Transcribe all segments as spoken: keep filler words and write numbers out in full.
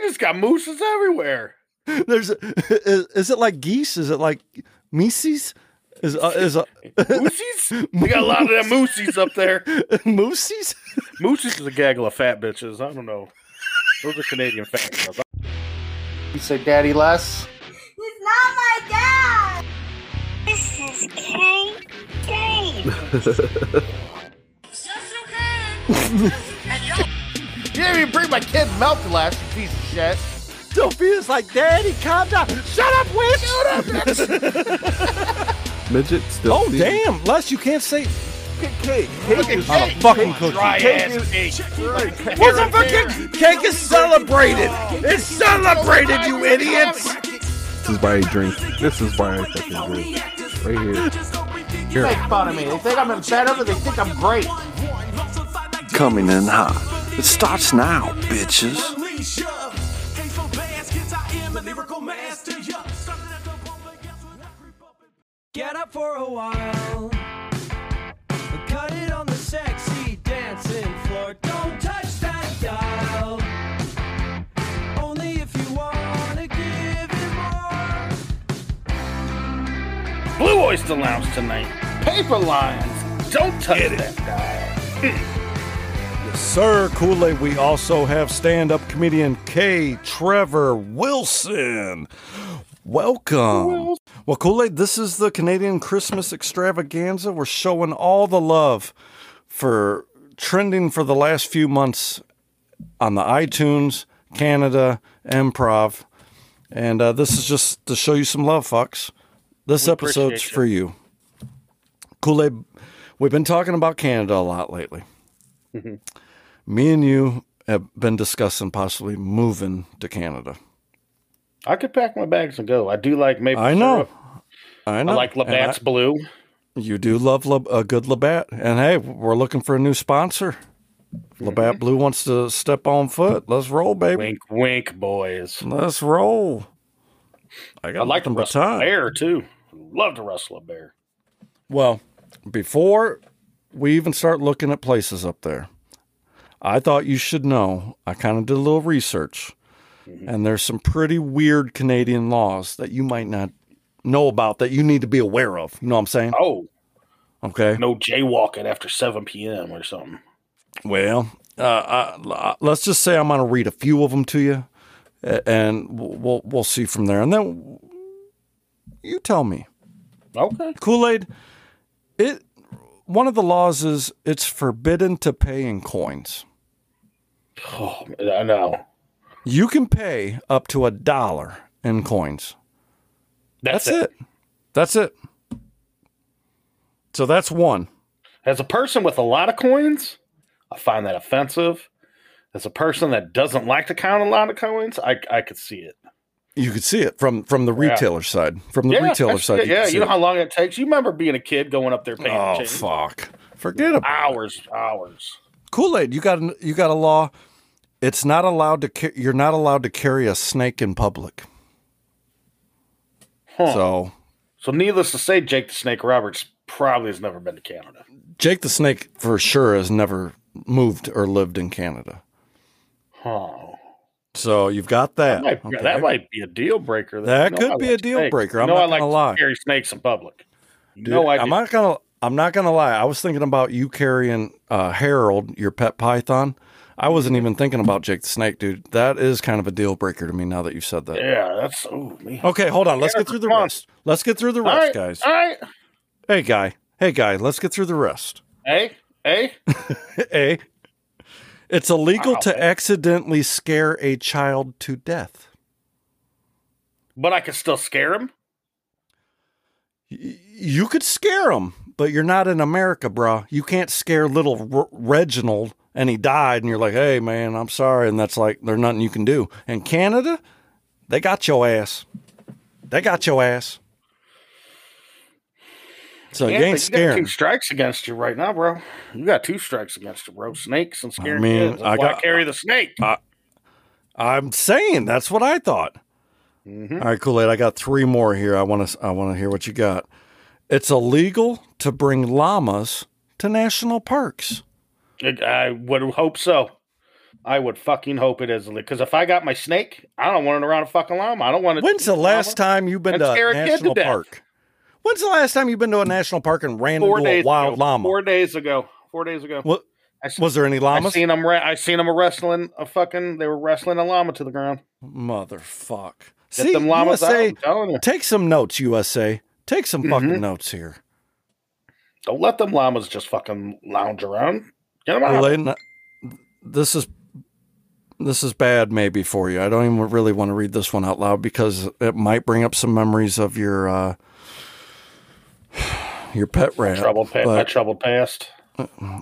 just got mooses everywhere. There's, is, is it like geese? Is it like mises? Is uh, is uh, mooses? We got a lot of them mooses up there. Mooses? Mooses is a gaggle of fat bitches. I don't know. Those are Canadian fat girls. You say Daddy Les? He's not my dad. This is K. Dave. You didn't even bring my kid melted last, you piece of shit. Sophia's like, Daddy, calm down. Shut up, witch! Shut up, bitch! Midget still. Oh, damn, Les, you can't say. Cake. Cake is on a fucking cookie. Cake is fucking cake is celebrated. It's celebrated, you idiots. This is why I drink. This is why I fucking drink. Right here. Here. They make fun of me. They think I'm better. They think I'm great. Coming in hot. It starts now, bitches. Get up for a while. Cut it on the sexy dancing floor. Don't touch that dial. Only if you want to give it more. Blue Oyster Lounge tonight. Paper Lions. Don't touch Get that it. dial. Yes, sir. Kool-Aid. We also have stand-up comedian K. Trevor Wilson. Welcome. Well, Kool-Aid, this is the Canadian Christmas extravaganza. We're showing all the love for trending for the last few months on the iTunes, Canada, Improv. And uh, this is just to show you some love, fucks. This we episode's for you. Kool-Aid, we've been talking about Canada a lot lately. Mm-hmm. Me and you have been discussing possibly moving to Canada. I could pack my bags and go. I do like maple I know. syrup. I know. I like Labatt's I, Blue. You do love La, a good Labatt. And hey, we're looking for a new sponsor. Labatt Blue wants to step on foot. Let's roll, baby. Wink, wink, boys. Let's roll. I got I like to wrestle a bear, too. Love to wrestle a bear. Well, before we even start looking at places up there, I thought you should know. I kind of did a little research. And there's some pretty weird Canadian laws that you might not know about that you need to be aware of. You know what I'm saying? Oh. Okay. No jaywalking after seven p.m. or something. Well, uh, I, let's just say I'm going to read a few of them to you, and we'll we'll see from there. And then you tell me. Okay. Kool-Aid, it, one of the laws is it's forbidden to pay in coins. Oh, I know. You can pay up to a dollar in coins. That's, that's it. it. That's it. So that's one. As a person with a lot of coins, I find that offensive. As a person that doesn't like to count a lot of coins, I I could see it. You could see it from, from the retailer yeah. side. From the yeah, retailer side. You yeah, you know it. how long it takes? You remember being a kid going up there paying Oh, change. fuck. Forget about Hours, it. hours. Kool-Aid, you got, you got a law... It's not allowed to. You're not allowed to carry a snake in public. Huh. So, so needless to say, Jake the Snake Roberts probably has never been to Canada. Jake the Snake for sure has never moved or lived in Canada. Huh. So you've got that. That might, okay. that might be a deal breaker. That, that could be a deal breaker. I'm not gonna lie. Carry snakes in public. No, I. I'm not gonna. I'm not gonna lie. I was thinking about you carrying uh, Harold, your pet python. I wasn't even thinking about Jake the Snake, dude. That is kind of a deal breaker to me now that you said that. Yeah, that's... Oh, man. Okay, hold on. Let's get through the rest. Let's get through the rest, all right, guys. All right. Hey, guy. Hey, guy. Let's get through the rest. Hey? Hey? Hey. It's illegal wow. to accidentally scare a child to death. But I could still scare him? Y- you could scare him, but you're not in America, bro. You can't scare little R- Reginald. And he died, and you're like, hey, man, I'm sorry. And that's like, there's nothing you can do. In Canada, they got your ass. They got your ass. So yeah, you ain't scared. You got two strikes against you right now, bro. You got two strikes against you, bro. Snakes and scaring I mean, kids. That's I why got, I carry the snake. I, I'm saying, that's what I thought. Mm-hmm. All right, Kool-Aid, I got three more here. I want to I want to hear what you got. It's illegal to bring llamas to national parks. I would hope so. I would fucking hope it is. Because if I got my snake, I don't want it around a fucking llama. I don't want it. When's the last time you've been to a national park? When's the last time you've been to a national park and ran into a wild llama? Four days ago. Four days ago. What? I, was there any llamas? I seen them. I seen them wrestling a fucking. They were wrestling a llama to the ground. Motherfuck! Get See, them llamas U S A, out, take some notes, U S A. Take some fucking mm-hmm. notes here. Don't let them llamas just fucking lounge around. Get them out. Not, this is this is bad, maybe for you. I don't even really want to read this one out loud because it might bring up some memories of your uh, your pet rat. My troubled, pa- my troubled past.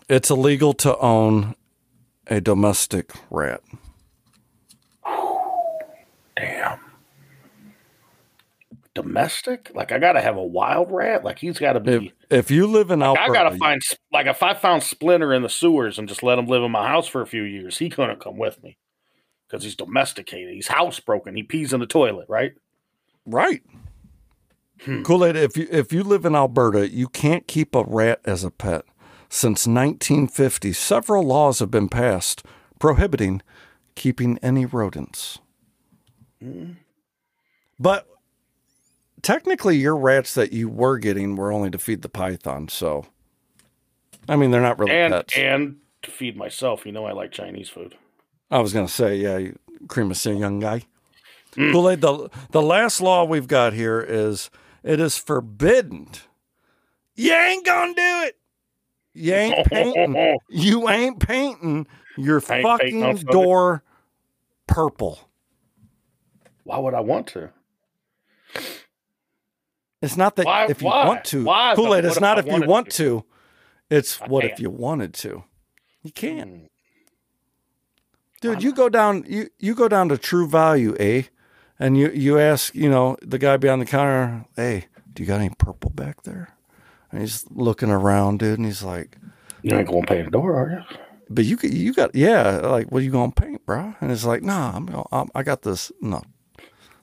It's illegal to own a domestic rat. Damn. Domestic? Like, I gotta have a wild rat? Like, he's gotta be... If, if you live in... Like, Alberta, I gotta find... Like, if I found Splinter in the sewers and just let him live in my house for a few years, he couldn't come with me. Because he's domesticated. He's housebroken. He pees in the toilet, right? Right. Hmm. Kool-Aid, if you, if you live in Alberta, you can't keep a rat as a pet. Since nineteen fifty, several laws have been passed prohibiting keeping any rodents. Mm. But technically, your rats that you were getting were only to feed the python, so... I mean, they're not really and, pets. And to feed myself. You know I like Chinese food. I was going to say, yeah, cream of young guy. Mm. Kool-Aid, the, the last law we've got here is it is forbidden. You ain't gonna do it! You ain't painting. You ain't painting your ain't fucking painting door purple. Why would I want to? It's not that why, if you why? want to. Why? Kool-Aid, it's not if, if you want to. to. It's I what can. if you wanted to. You can't. Dude, you go down you, you go down to True Value, eh? And you, you ask, you know, the guy behind the counter, hey, do you got any purple back there? And he's looking around, dude, and he's like, "You ain't gonna paint the door, are you?" But you, you got, yeah. Like, what are you gonna paint, bro? And it's like, "Nah, I'm, I'm I got this. No,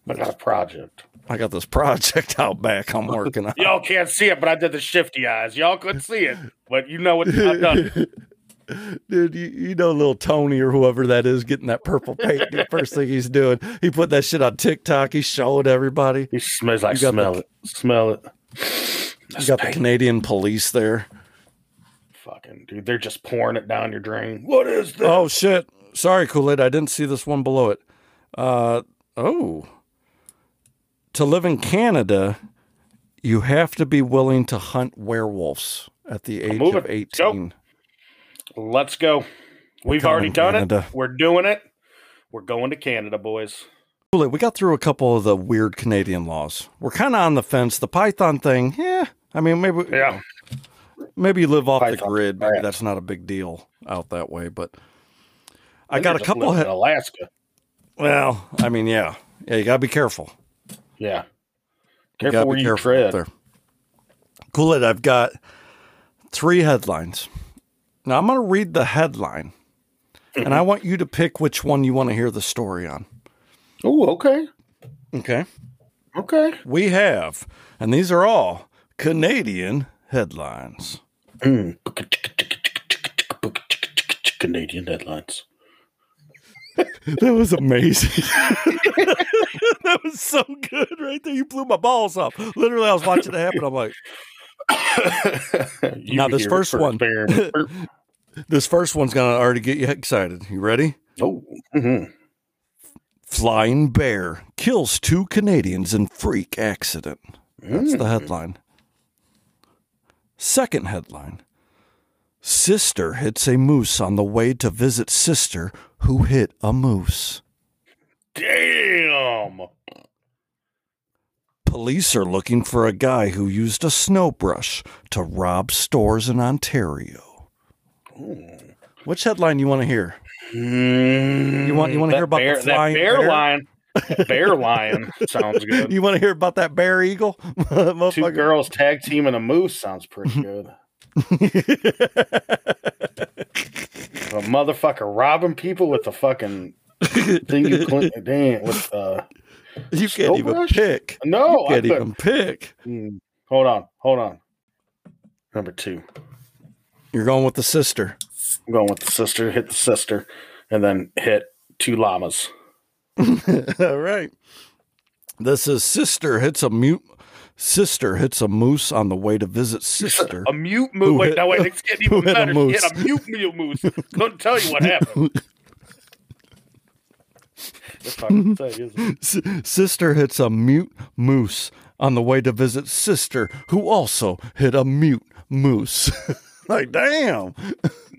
I got a project. I got this project out back. I'm working on." Y'all can't see it, but I did the shifty eyes. Y'all couldn't see it, but you know what I've done. Dude, you, you know little Tony or whoever that is getting that purple paint. The first thing he's doing, he put that shit on TikTok. He showed everybody. He smells like smell the, it, smell it. You That's got pain. The Canadian police there. Fucking dude, they're just pouring it down your drain. What is this? Oh shit. Sorry, Kool-Aid. I didn't see this one below it. Uh oh. To live in Canada, you have to be willing to hunt werewolves at the age of eighteen. Let's go. Let's go. We've already done Canada. it. We're doing it. We're going to Canada, boys. We got through a couple of the weird Canadian laws. We're kind of on the fence. The python thing, yeah. I mean, maybe, yeah. maybe you live off python. the grid. Maybe that's not a big deal out that way. But I, I got a couple of he- in Alaska. Well, I mean, yeah, yeah. You gotta be careful. Yeah, careful you where be you careful tread. There. Cool it. I've got three headlines. Now I'm gonna read the headline, and I want you to pick which one you want to hear the story on. Oh, okay. Okay. Okay. We have, and these are all Canadian headlines. Mm. Canadian headlines. That was amazing. That was so good right there. You blew my balls up. Literally, I was watching it happen. I'm like, now this first one, this first one's going to already get you excited. You ready? Oh, mm-hmm. Flying bear kills two Canadians in freak accident. That's the headline. Second headline. Sister hits a moose on the way to visit sister who hit a moose. Damn. Police are looking for a guy who used a snow brush to rob stores in Ontario. Ooh. Which headline you want to hear? You want you want to hear about bear, the flying that bear, bear lion? That bear lion sounds good. You want to hear about that bear eagle? Two girls tag team and a moose sounds pretty good. A motherfucker robbing people with the fucking thing you Clinton damn with. Uh, you can't even brush? pick. No, you can't I even pick. Mm, hold on, hold on. Number two. You're going with the sister. I'm going with the sister. Hit the sister. and then hit two llamas. All right. This is sister hits a mute. Sister hits a moose on the way to visit sister. A mute moose. Wait, hit, no, wait. It's getting even better. She hit a mute, mute moose. Couldn't tell you what happened. That's hard to say, isn't it? Sister hits a mute moose on the way to visit sister, who also hit a mute moose. Like, damn.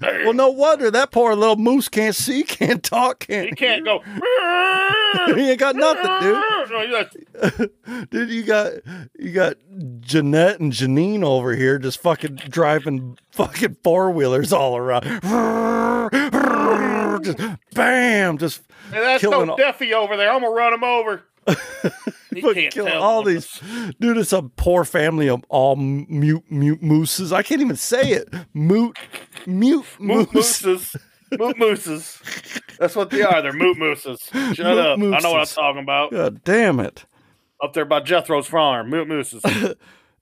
damn. Well, no wonder that poor little moose can't see, can't talk, can't. He can't hear. Go. He ain't got nothing, dude. No, dude, you got you got Jeanette and Janine over here just fucking driving fucking four wheelers all around. Just bam, just. Hey, that's no all. Duffy over there. I'm gonna run him over. He can't kill tell all these dude. It's a poor family of all mute mute mooses. I can't even say it. Moot mute moot moose. mooses. Moot mooses. That's what they are. They're moot mooses. Shut moot up. Mooses. I know what I'm talking about. God damn it! Up there by Jethro's farm, moot mooses.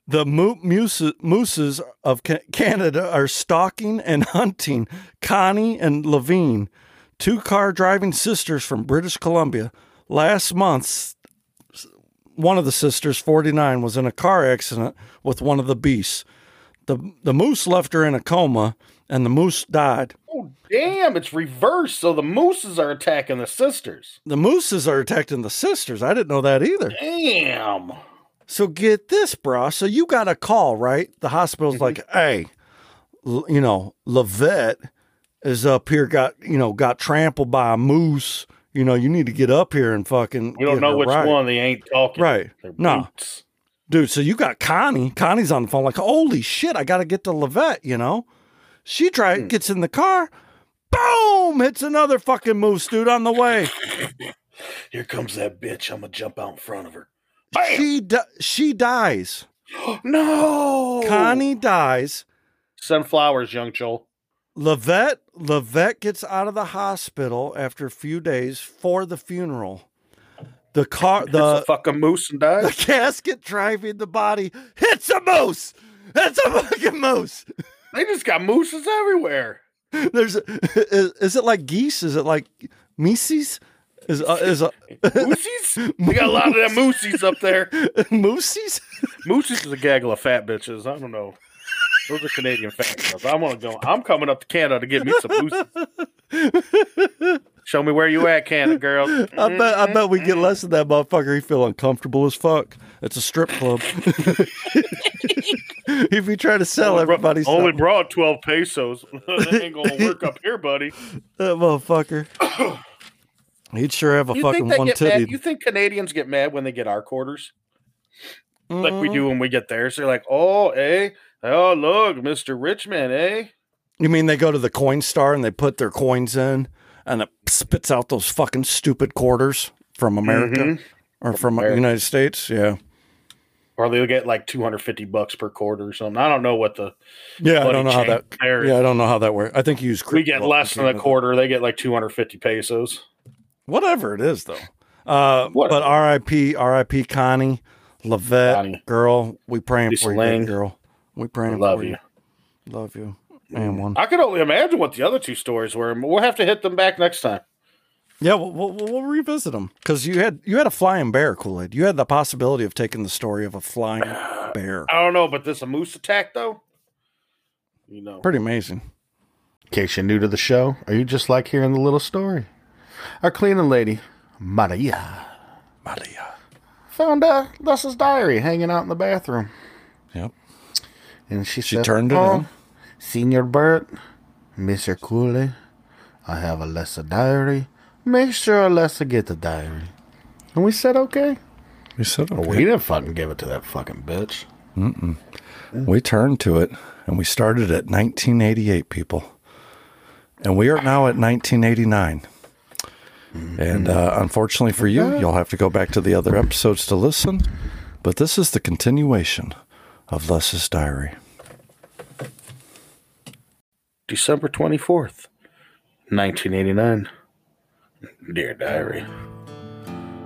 The moot mooses of Canada are stalking and hunting Connie and Lavigne, two car driving sisters from British Columbia. Last month, one of the sisters, forty-nine, was in a car accident with one of the beasts. The the moose left her in a coma, and the moose died. Oh, damn, it's reversed, so the mooses are attacking the sisters. The mooses are attacking the sisters. I didn't know that either. Damn. So get this, bro. So you got a call, right? The hospital's like, hey, l- you know, Lavette is up here, got, you know, got trampled by a moose. You know, you need to get up here and fucking. You don't know which right. one. They ain't talking. Right. No. Dude, so you got Connie. Connie's on the phone like, holy shit, I got to get to Lavette, you know? She try, hmm. gets in the car. Boom! Hits another fucking moose, dude, on the way. Here comes that bitch. I'm going to jump out in front of her. Bam! She di- she dies. No! Connie dies. Send flowers, young Joel. Lavette, Lavette gets out of the hospital after a few days for the funeral. The car, the hits a fucking moose and dies. The casket driving the body hits a moose. It's a fucking moose. They just got mooses everywhere. There's, a, is, is it like geese? Is it like meeses? Is uh, is a moosies? We got a lot of them moosies up there. Moosies? Moosies is a gaggle of fat bitches. I don't know. Those are Canadian fans. I want to go. I'm coming up to Canada to get me some mooses. Show me where you at, Canada girl. I bet. I bet we get less of that motherfucker. He feel uncomfortable as fuck. It's a strip club. If you try to sell everybody, only, bro- only brought twelve pesos. That ain't gonna work up here, buddy. That motherfucker. He'd sure have a you fucking one titty. You think Canadians get mad when they get our quarters, mm-hmm. like we do when we get theirs? So they're like, oh, eh. Oh, look, Mister Richman, eh? You mean they go to the coin star and they put their coins in and it spits out those fucking stupid quarters from America mm-hmm. or from the United States? Yeah. Or they'll get like two hundred fifty bucks per quarter or something. I don't know what the. Yeah, I don't know how that. Yeah, I don't know how that works. I think you use. We get less than a quarter. They get like two hundred fifty pesos. Whatever it is, though. Uh, but R I P, R I P Connie, Lavette, Connie. Girl, we praying for you, girl. We praying love for you. you. Love you. And one. I could only imagine what the other two stories were. We'll have to hit them back next time. Yeah, we'll, we'll, we'll revisit them. Because you had you had a flying bear, Kool-Aid. You had the possibility of taking the story of a flying bear. I don't know, but this a moose attack, though? You know. Pretty amazing. In case you're new to the show, are you just like hearing the little story? Our cleaning lady, Maria. Maria. Found uh, Les's diary hanging out in the bathroom. Yep. And she, she said, turned it oh, in. Senior Bert, Mister Cooley, I have a Alessa diary. Make sure Alessa get the diary. And we said, okay. We said, okay. Well, we didn't fucking give it to that fucking bitch. Mm-mm. We turned to it, and we started at nineteen eighty-eight, people. And we are now at nineteen eighty-nine. Mm-hmm. And uh, unfortunately for you, you'll have to go back to the other episodes to listen. But this is the continuation of Les's diary. December twenty-fourth, nineteen eighty-nine. Dear diary.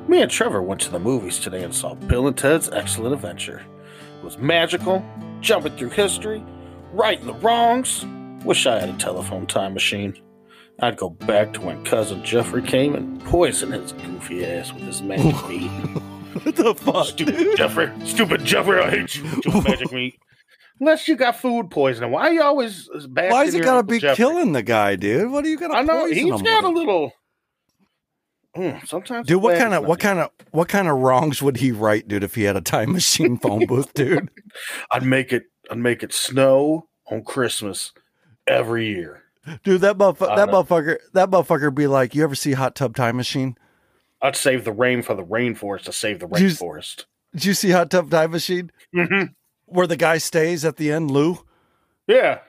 Me and Trevor went to the movies today and saw Bill and Ted's Excellent Adventure. It was magical, jumping through history, righting the wrongs. Wish I had a telephone time machine. I'd go back to when Cousin Jeffrey came and poisoned his goofy ass with his magic meat. What the fuck, Stupid dude? Jeffrey. Stupid Jeffrey, I hate you with your magic meat. Unless you got food poisoning. Why are you always bashing? Why is it got to be Jeffrey? Killing the guy, dude? What are you going to I know, he's got with? a little... Mm, sometimes... Dude, what kind of what kind of, what kind of wrongs would he write, dude, if he had a time machine phone booth, dude? I'd make it I'd make it snow on Christmas every year. Dude, that buff, that know. motherfucker, that motherfucker be like, you ever see Hot Tub Time Machine? I'd save the rain for the rainforest to save the rainforest. Did you see Hot Tub Time Machine? Mm-hmm. Where the guy stays at the end, Lou? Yeah.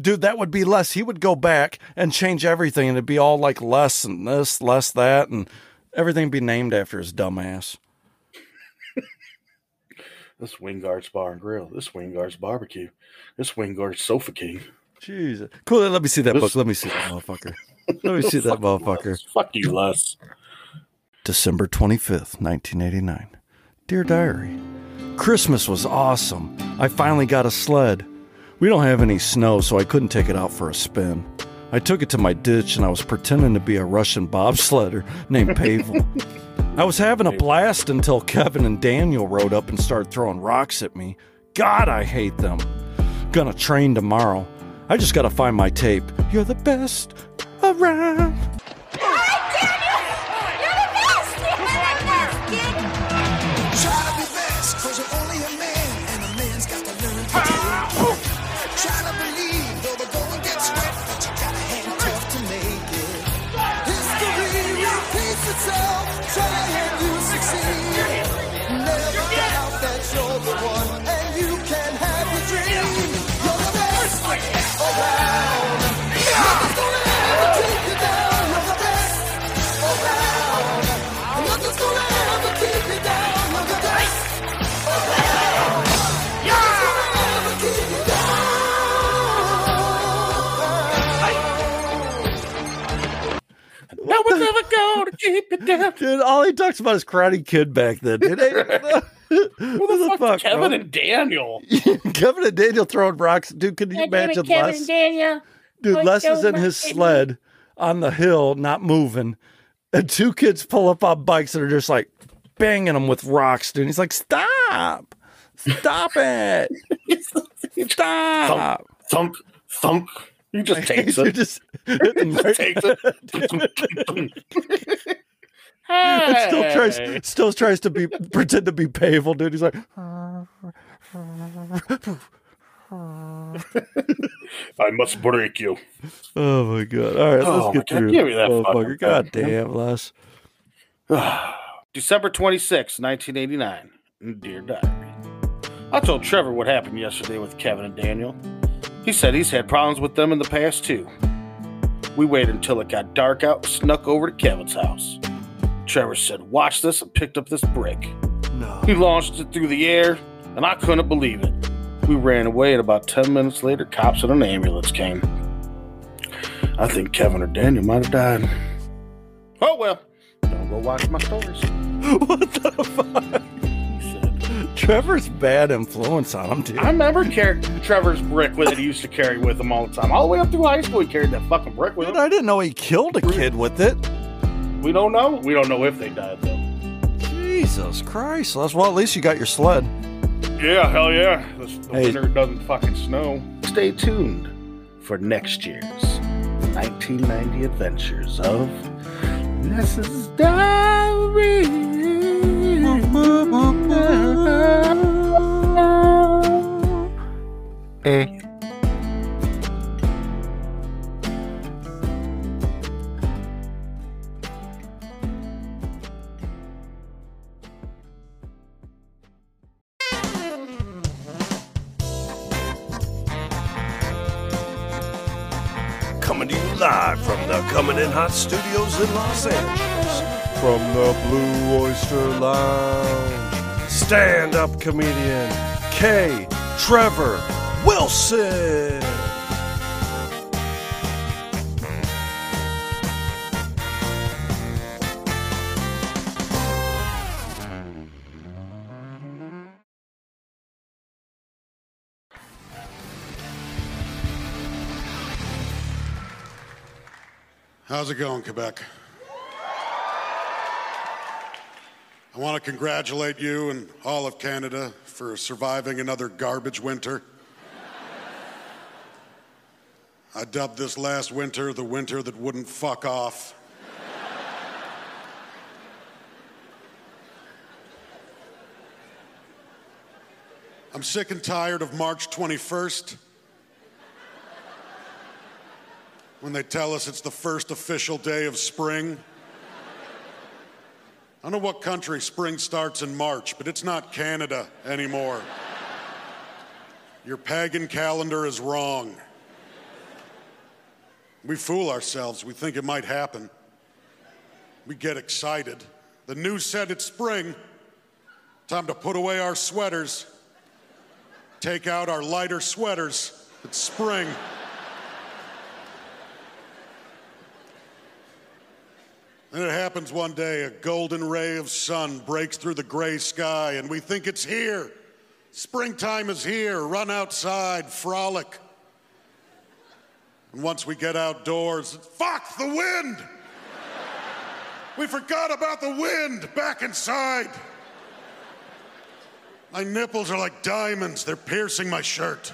Dude, that would be less. He would go back and change everything, and it'd be all like less and this, less that, and everything would be named after his dumbass. This Wingard's Bar and Grill. This Wingard's Barbecue. This Wingard's Sofa King. Jesus. Cool. Let me see that this... book. Let me see that motherfucker. Let me see that motherfucker. Les. Fuck you, Les. December twenty-fifth, nineteen eighty-nine. Dear Diary, Christmas was awesome. I finally got a sled. We don't have any snow, so I couldn't take it out for a spin. I took it to my ditch, and I was pretending to be a Russian bobsledder named Pavel. I was having a blast until Kevin and Daniel rode up and started throwing rocks at me. God, I hate them. Gonna train tomorrow. I just gotta find my tape. You're the best around. Hi, Daniel! You're the best! You're the best, kid! Try to be best, cause you're only a man, and a man's got to learn to do. Try to believe, though the going gets wet, but you gotta hang tough to make it. History repeats itself, try to help you succeed. Never doubt that you're the one, and you can have your dream. You're the best around. Nothing's gonna ever take you down. You're the best around. Nothing's gonna ever keep you down. You're the best around. Nothing's gonna ever keep you down. No one's ever gonna keep you down. Dude, all he talks about is Karate Kid back then, dude. Who the fuck, fuck Kevin bro? and Daniel? Kevin and Daniel throwing rocks. Dude, can you imagine Kevin Les? And Daniel. Dude, Les is in his sled on the hill, not moving. And two kids pull up on bikes and are just like banging them with rocks, dude. He's like, stop. Stop it. Stop. Thunk, thunk, thunk. He just takes it. just, just takes it. Hey. And still tries, still tries to be pretend to be Pavel, dude. He's like, I must break you. Oh my god! All right, let's oh get through. Give me that fucker. God damn, Les. December twenty-sixth, nineteen eighty-nine. Dear Diary, I told Trevor what happened yesterday with Kevin and Daniel. He said he's had problems with them in the past too. We waited until it got dark out and snuck over to Kevin's house. Trevor said, watch this, and picked up this brick. No. He launched it through the air, and I couldn't believe it. We ran away, and about ten minutes later, cops and an ambulance came. I think Kevin or Daniel might have died. Oh, well. Don't go watch my stories. What the fuck? He said. Trevor's bad influence on him, dude. I remember carrying Trevor's brick with it. He used to carry with him all the time. All the way up through high school, he carried that fucking brick with dude, him. I didn't know he killed a kid with it. We don't know. We don't know if they died, though. Jesus Christ. Well, at least you got your sled. Yeah, hell yeah. The, the hey. winter doesn't fucking snow. Stay tuned for next year's nineteen ninety adventures of Les's Diary. Hey. Coming in hot studios in Los Angeles from the Blue Oyster Lounge, stand-up comedian K. Trevor Wilson. How's it going, Quebec? I want to congratulate you and all of Canada for surviving another garbage winter. I dubbed this last winter the winter that wouldn't fuck off. I'm sick and tired of March twenty-first. When they tell us it's the first official day of spring. I don't know what country spring starts in March, but it's not Canada anymore. Your pagan calendar is wrong. We fool ourselves. We think it might happen. We get excited. The news said it's spring. Time to put away our sweaters. Take out our lighter sweaters. It's spring. And it happens one day, a golden ray of sun breaks through the gray sky, and we think it's here. Springtime is here. Run outside, frolic. And once we get outdoors, fuck the wind! We forgot about the wind back inside. My nipples are like diamonds. They're piercing my shirt.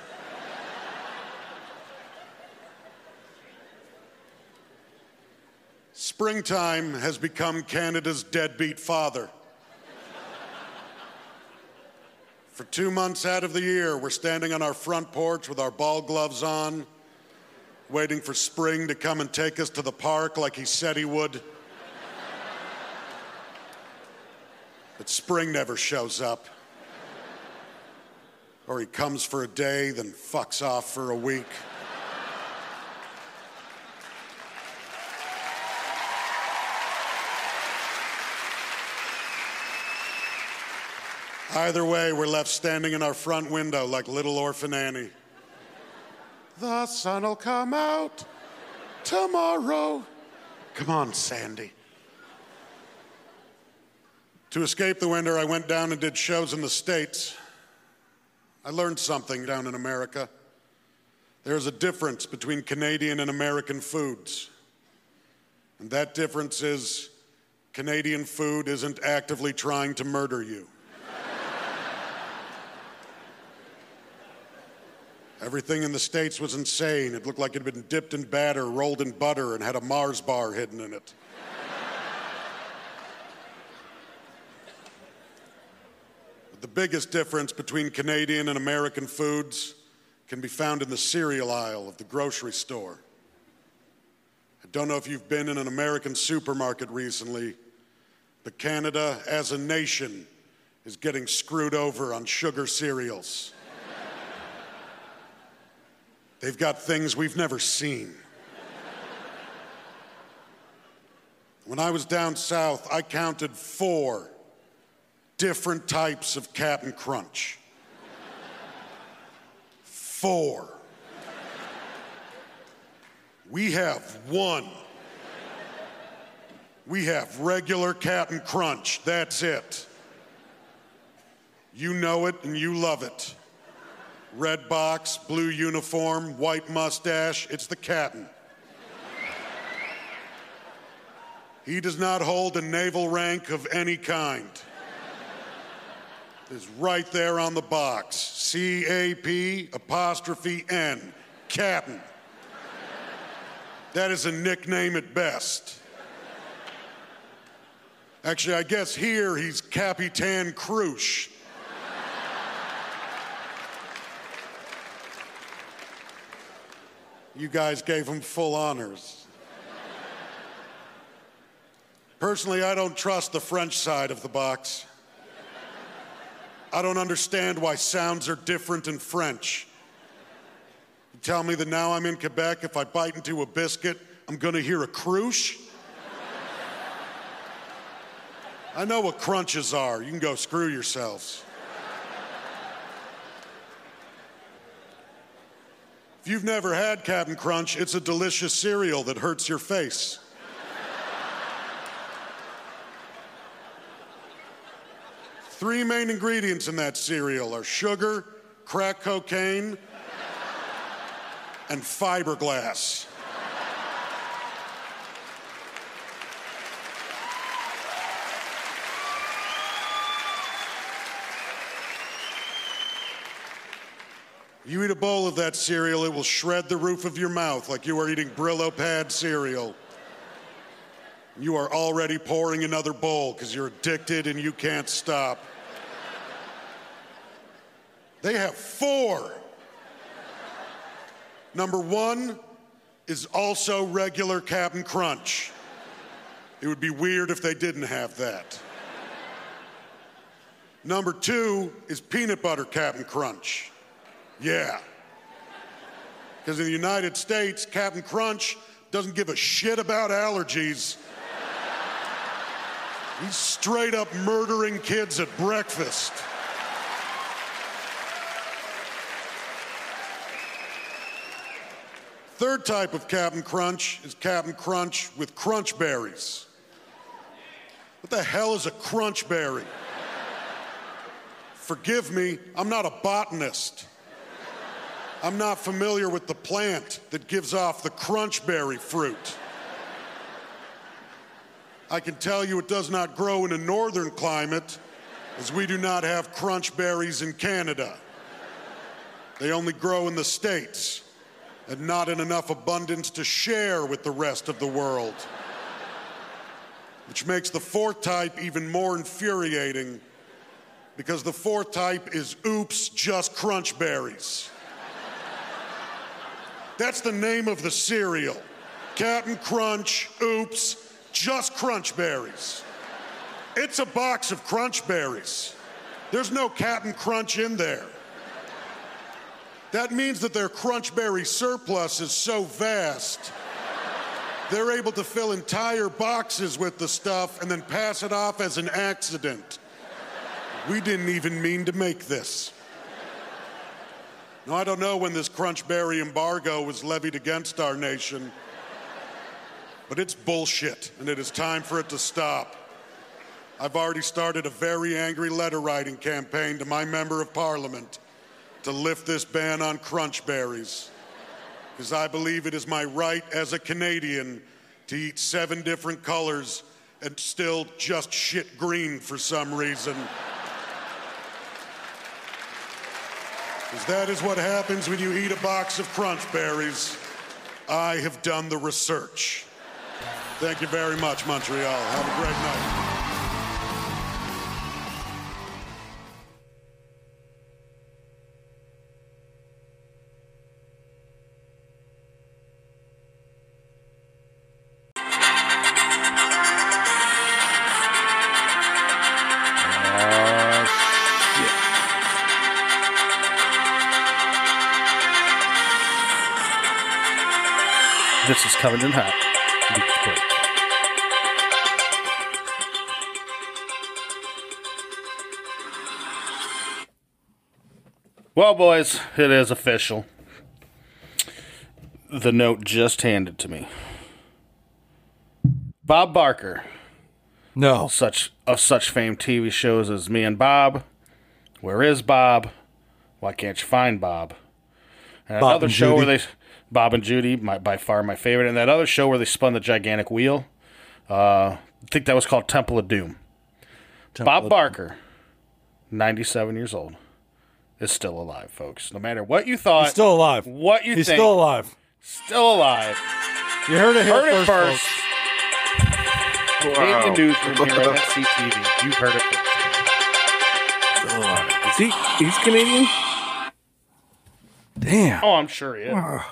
Springtime has become Canada's deadbeat father. For two months out of the year, we're standing on our front porch with our ball gloves on, waiting for spring to come and take us to the park like he said he would. But spring never shows up. Or he comes for a day, then fucks off for a week. Either way, we're left standing in our front window like little orphan Annie. The sun'll come out tomorrow. Come on, Sandy. To escape the winter, I went down and did shows in the States. I learned something down in America. There is a difference between Canadian and American foods. And that difference is Canadian food isn't actively trying to murder you. Everything in the States was insane. It looked like it had been dipped in batter, rolled in butter, and had a Mars bar hidden in it. But the biggest difference between Canadian and American foods can be found in the cereal aisle of the grocery store. I don't know if you've been in an American supermarket recently, but Canada, as a nation, is getting screwed over on sugar cereals. They've got things we've never seen. When I was down south, I counted four different types of Cap'n Crunch. Four. We have one. We have regular Cap'n Crunch. That's it. You know it and you love it. Red box, blue uniform, white mustache, it's the captain. He does not hold a naval rank of any kind. It's right there on the box. C A P apostrophe N, captain. That is a nickname at best. Actually, I guess here he's Capitan Crush. You guys gave him full honors. Personally, I don't trust the French side of the box. I don't understand why sounds are different in French. You tell me that now I'm in Quebec, if I bite into a biscuit, I'm gonna hear a cruche? I know what crunches are. You can go screw yourselves. If you've never had Cap'n Crunch, it's a delicious cereal that hurts your face. Three main ingredients in that cereal are sugar, crack cocaine, and fiberglass. You eat a bowl of that cereal, it will shred the roof of your mouth like you are eating Brillo pad cereal. You are already pouring another bowl because you're addicted and you can't stop. They have four. Number one is also regular Cap'n Crunch. It would be weird if they didn't have that. Number two is peanut butter Cap'n Crunch. Yeah. Because in the United States, Cap'n Crunch doesn't give a shit about allergies. He's straight up murdering kids at breakfast. Third type of Cap'n Crunch is Cap'n Crunch with crunch berries. What the hell is a crunch berry? Forgive me, I'm not a botanist. I'm not familiar with the plant that gives off the crunch berry fruit. I can tell you it does not grow in a northern climate, as we do not have crunch berries in Canada. They only grow in the States, and not in enough abundance to share with the rest of the world, which makes the fourth type even more infuriating, because the fourth type is oops, just crunch berries. That's the name of the cereal. Cap'n Crunch, oops, just crunch berries. It's a box of crunch berries. There's no Cap'n Crunch in there. That means that their crunch berry surplus is so vast, they're able to fill entire boxes with the stuff and then pass it off as an accident. We didn't even mean to make this. Now, I don't know when this crunch berry embargo was levied against our nation, but it's bullshit, and it is time for it to stop. I've already started a very angry letter-writing campaign to my member of parliament to lift this ban on crunch berries, because I believe it is my right as a Canadian to eat seven different colors and still just shit green for some reason. Because that is what happens when you eat a box of crunch berries. I have done the research. Thank you very much, Montreal. Have a great night. This is covered in hot. Well, boys, it is official. The note just handed to me. Bob Barker. No. Of such, of such famed T V shows as Me and Bob, Where is Bob? Why Can't You Find Bob? And Bob another and show Judy. Where they... Bob and Judy, my, by far my favorite. And that other show where they spun the gigantic wheel, uh, I think that was called Temple of Doom. Temple Bob of Barker, ninety-seven years old, is still alive, folks. No matter what you thought. He's still alive. What you He's think. He's still alive. Still alive. You heard it, heard it first. first. Wow. Made the news from here on N C T V. You heard it first. Still alive. Is he, he's Canadian? Damn. Oh, I'm sure he is. Wow.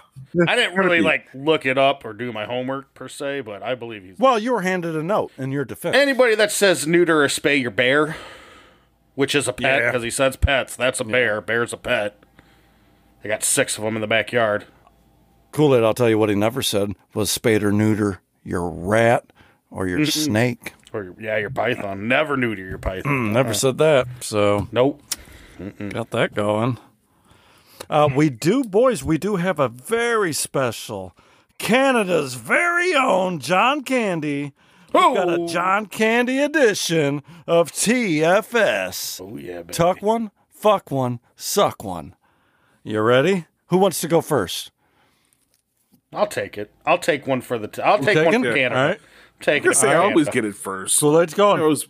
I didn't really, like, look it up or do my homework, per se, but I believe he's... Well, you were handed a note in your defense. Anybody that says neuter or spay your bear, which is a pet, because yeah. he says pets, that's a yeah. bear. Bear's a pet. They got six of them in the backyard. Cool it, I'll tell you what he never said was spay or neuter your rat or your Mm-mm. snake. or your, Yeah, your python. Never neuter your python. Mm, never uh, said that, so... Nope. Mm-mm. Got that going. Uh, we do, boys, we do have a very special, Canada's very own John Candy. We've oh. got a John Candy edition of T F S. Oh, yeah, baby. Tuck one, fuck one, suck one. You ready? Who wants to go first? I'll take it. I'll take one for the... T- I'll You're take taking? one for Canada. All right. Take I guess it. I always Canada. get it first. So let's go. I always,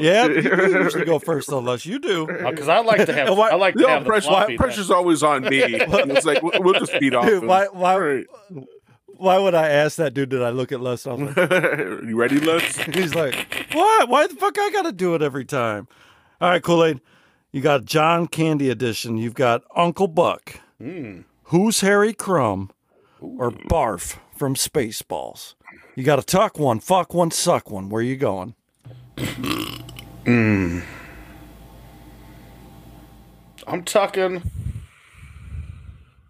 Yeah, you usually go first unless you do. Because I like to have, why, I like to no, have pressure, the why, pressure's always on me. It's like we'll, we'll just beat off. Dude, why, why, right. why would I ask that dude? Did I look at Les? Like, you ready, Les? He's like, what? Why the fuck I got to do it every time? All right, Kool-Aid. You got John Candy edition. You've got Uncle Buck. Mm. Who's Harry Crumb? Ooh. Or Barf from Spaceballs? You got to tuck one, fuck one, suck one. Where you going? Mm. I'm tucking.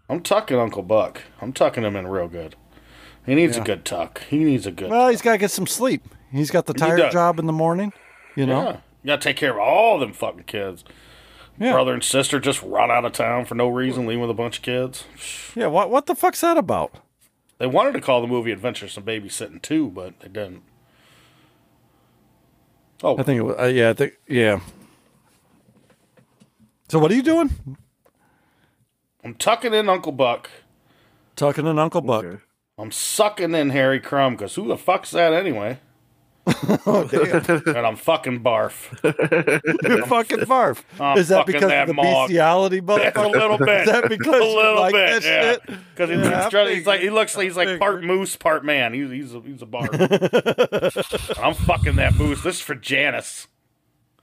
I'm tucking Uncle Buck. I'm tucking him in real good. He needs yeah. a good tuck. He needs a good. Well, tuck. He's got to get some sleep. He's got the tire job in the morning. You know, yeah. you got to take care of all them fucking kids. Yeah. Brother and sister just run out of town for no reason, leaving with a bunch of kids. Yeah, what what the fuck's that about? They wanted to call the movie Adventures in Babysitting too, but they didn't. Oh, I think it was. Uh, yeah, I think yeah. So what are you doing? I'm tucking in Uncle Buck. Tucking in Uncle Buck. Okay. I'm sucking in Harry Crumb because who the fuck's that anyway? Oh, damn. And I'm fucking barf. You're fucking barf. I'm is that because that of the bestiality, motherfucker? A little bit. Is that because a little like bit? Yeah. Because he's, yeah, he's like he looks like he's like part moose, part man. He's he's a, he's a barf. I'm fucking that moose. This is for Janice.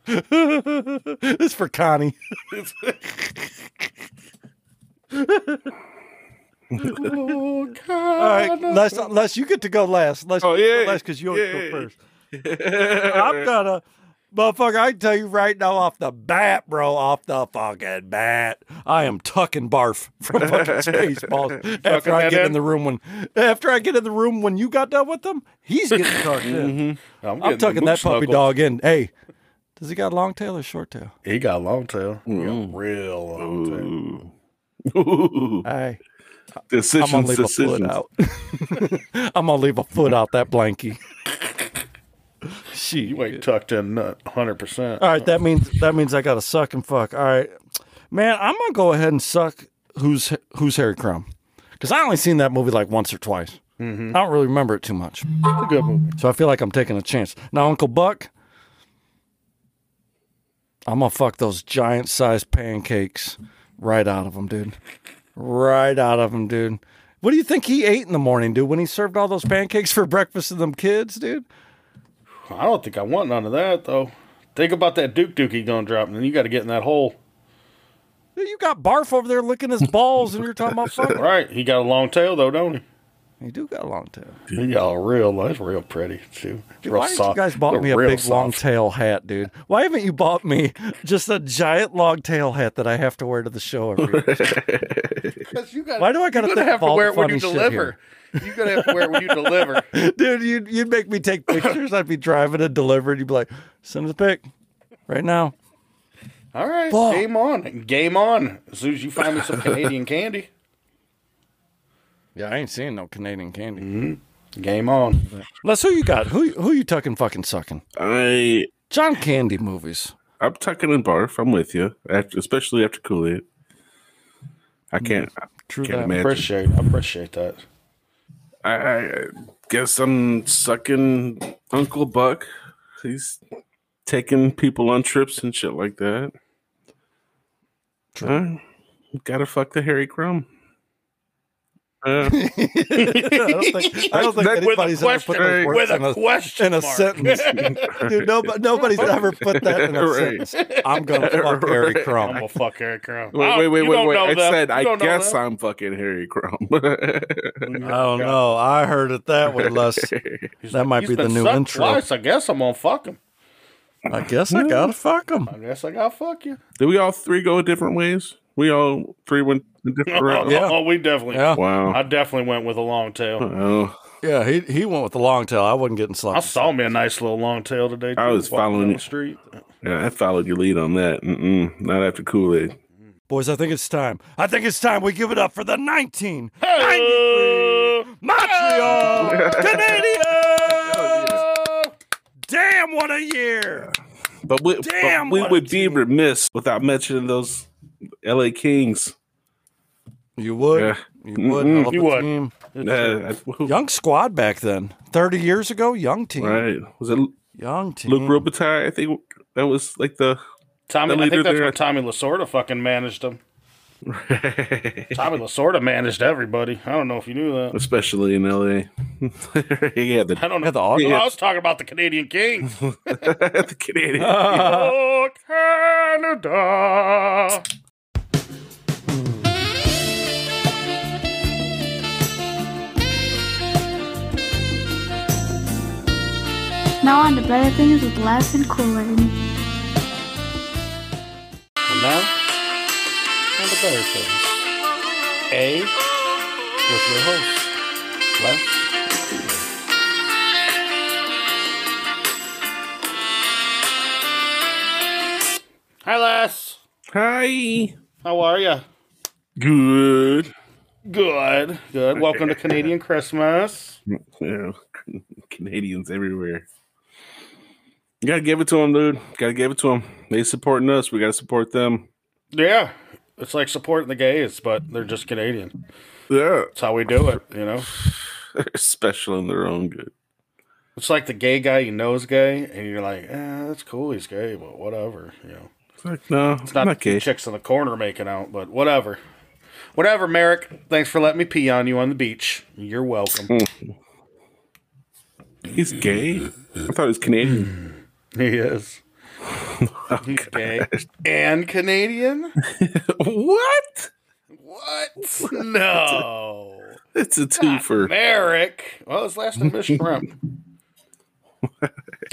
This is for Connie. Oh, God. All right, Les, Les, you get to go last. Les, oh, yeah, Les, because you always yeah. go first. I'm gonna, motherfucker, I can tell you right now off the bat, bro, off the fucking bat, I am tucking barf from fucking Spaceballs. after I get in? in the room when, after I get in the room when you got done with him, he's getting tucked in. Mm-hmm. I'm, I'm tucking that puppy snuggled. dog in. Hey, does he got a long tail or short tail? He got a long tail. Mm. He got real long tail. Ooh. Hey. Decisions, I'm gonna leave decisions. a foot out. I'm gonna leave a foot out that blankie. She ain't tucked in nut, hundred percent. All right, that means that means I gotta suck and fuck. All right, man, I'm gonna go ahead and suck. Who's Who's Harry Crumb? Because I only seen that movie like once or twice. Mm-hmm. I don't really remember it too much. It's a good movie, so I feel like I'm taking a chance. Now, Uncle Buck, I'm gonna fuck those giant sized pancakes right out of them, dude. Right out of him, dude. What do you think he ate in the morning, dude, when he served all those pancakes for breakfast to them kids, dude? I don't think I want none of that, though. Think about that Duke Duke he gonna drop, and then you got to get in that hole. Dude, you got barf over there licking his balls, and you're talking about fucking. Right. He got a long tail, though, don't he? He do got a long tail. He got a real, that's real pretty, too. Dude, real why soft. You guys bought me a big soft. long tail hat, dude? Why haven't you bought me just a giant long tail hat that I have to wear to the show every day? You gotta, Why do I gotta, gotta think have all to wear it when you deliver? You're gonna have to wear it when you deliver, dude. You'd you'd make me take pictures. I'd be driving and delivering. You'd be like, "Send us a pic right now." All right, Fuck. game on, game on. As soon as you find me some Canadian candy. Yeah, I ain't seeing no Canadian candy. Mm-hmm. Game on. Les, who you got? Who who you tucking? Fucking sucking. I John Candy movies. I'm tucking and barf. I'm with you, after, especially after Kool-Aid. I can't, I can't that. imagine. I appreciate, I appreciate that. I, I guess I'm sucking Uncle Buck. He's taking people on trips and shit like that. True. Uh, gotta fuck the Harry Crumb. Uh, I don't think, I don't think that, anybody's ever put those words with a, in a question in a mark. sentence. Dude, no, nobody's ever put that in a right. sentence. I'm gonna fuck right. Harry Crumb. I'm gonna fuck Harry Crumb. Wait, wait, wait, you wait, wait. I them. said, you I guess I'm fucking Harry Crumb. I don't know. I heard it that way, Les. That might be the new intro. Twice. I guess I'm gonna fuck him. I guess yeah. I gotta fuck him. I guess I gotta fuck you. Did we all three go different ways? We all three went. Oh, yeah. oh, we definitely. Yeah. Wow. I definitely went with a long tail. Oh. Yeah, he he went with the long tail. I wasn't getting sloppy. I saw me a nice little long tail today. Too, I was following the street. Yeah, I followed your lead on that. Mm-mm, not after Kool-Aid. Boys, I think it's time. I think it's time we give it up for the nineteen ninety-three Montreal Canadiens. Damn, what a year! But we, Damn, but we would be remiss without mentioning those L A Kings. You would, yeah. you would, mm-hmm. you would. Team. Uh, young squad back then, thirty years ago, young team. Right? Was it Young team. Luke Robitaille, I think that was like the Tommy. The I think that's where Tommy Lasorda fucking managed them. Tommy Lasorda managed everybody. I don't know if you knew that. Especially in L A He had the, I don't know. The audience. I was talking about the Canadian Kings. The Canadian uh, Oh, Canada. Now on to Better Things with Less and Cooler. And now? On to Better Things. A, with your host, Les. Hi, Les. Hi. How are you? Good. Good. Good. Welcome to Canadian Christmas. Yeah. Canadians everywhere. You gotta give it to them, dude. Gotta give it to them. They supporting us. We gotta support them. Yeah. It's like supporting the gays, but they're just Canadian. Yeah. That's how we do it, you know? They're special in their own good. It's like the gay guy you know is gay, and you're like, eh, that's cool, he's gay, but whatever, you know? It's like, no, it's not, not gay. Chicks in the corner making out, but whatever. Whatever, Merrick. Thanks for letting me pee on you on the beach. You're welcome. He's gay? I thought he was Canadian. He is. Oh, he's gay and Canadian? What? What? What? No. It's a twofer. Merrick. Well, his last name is Shrimp.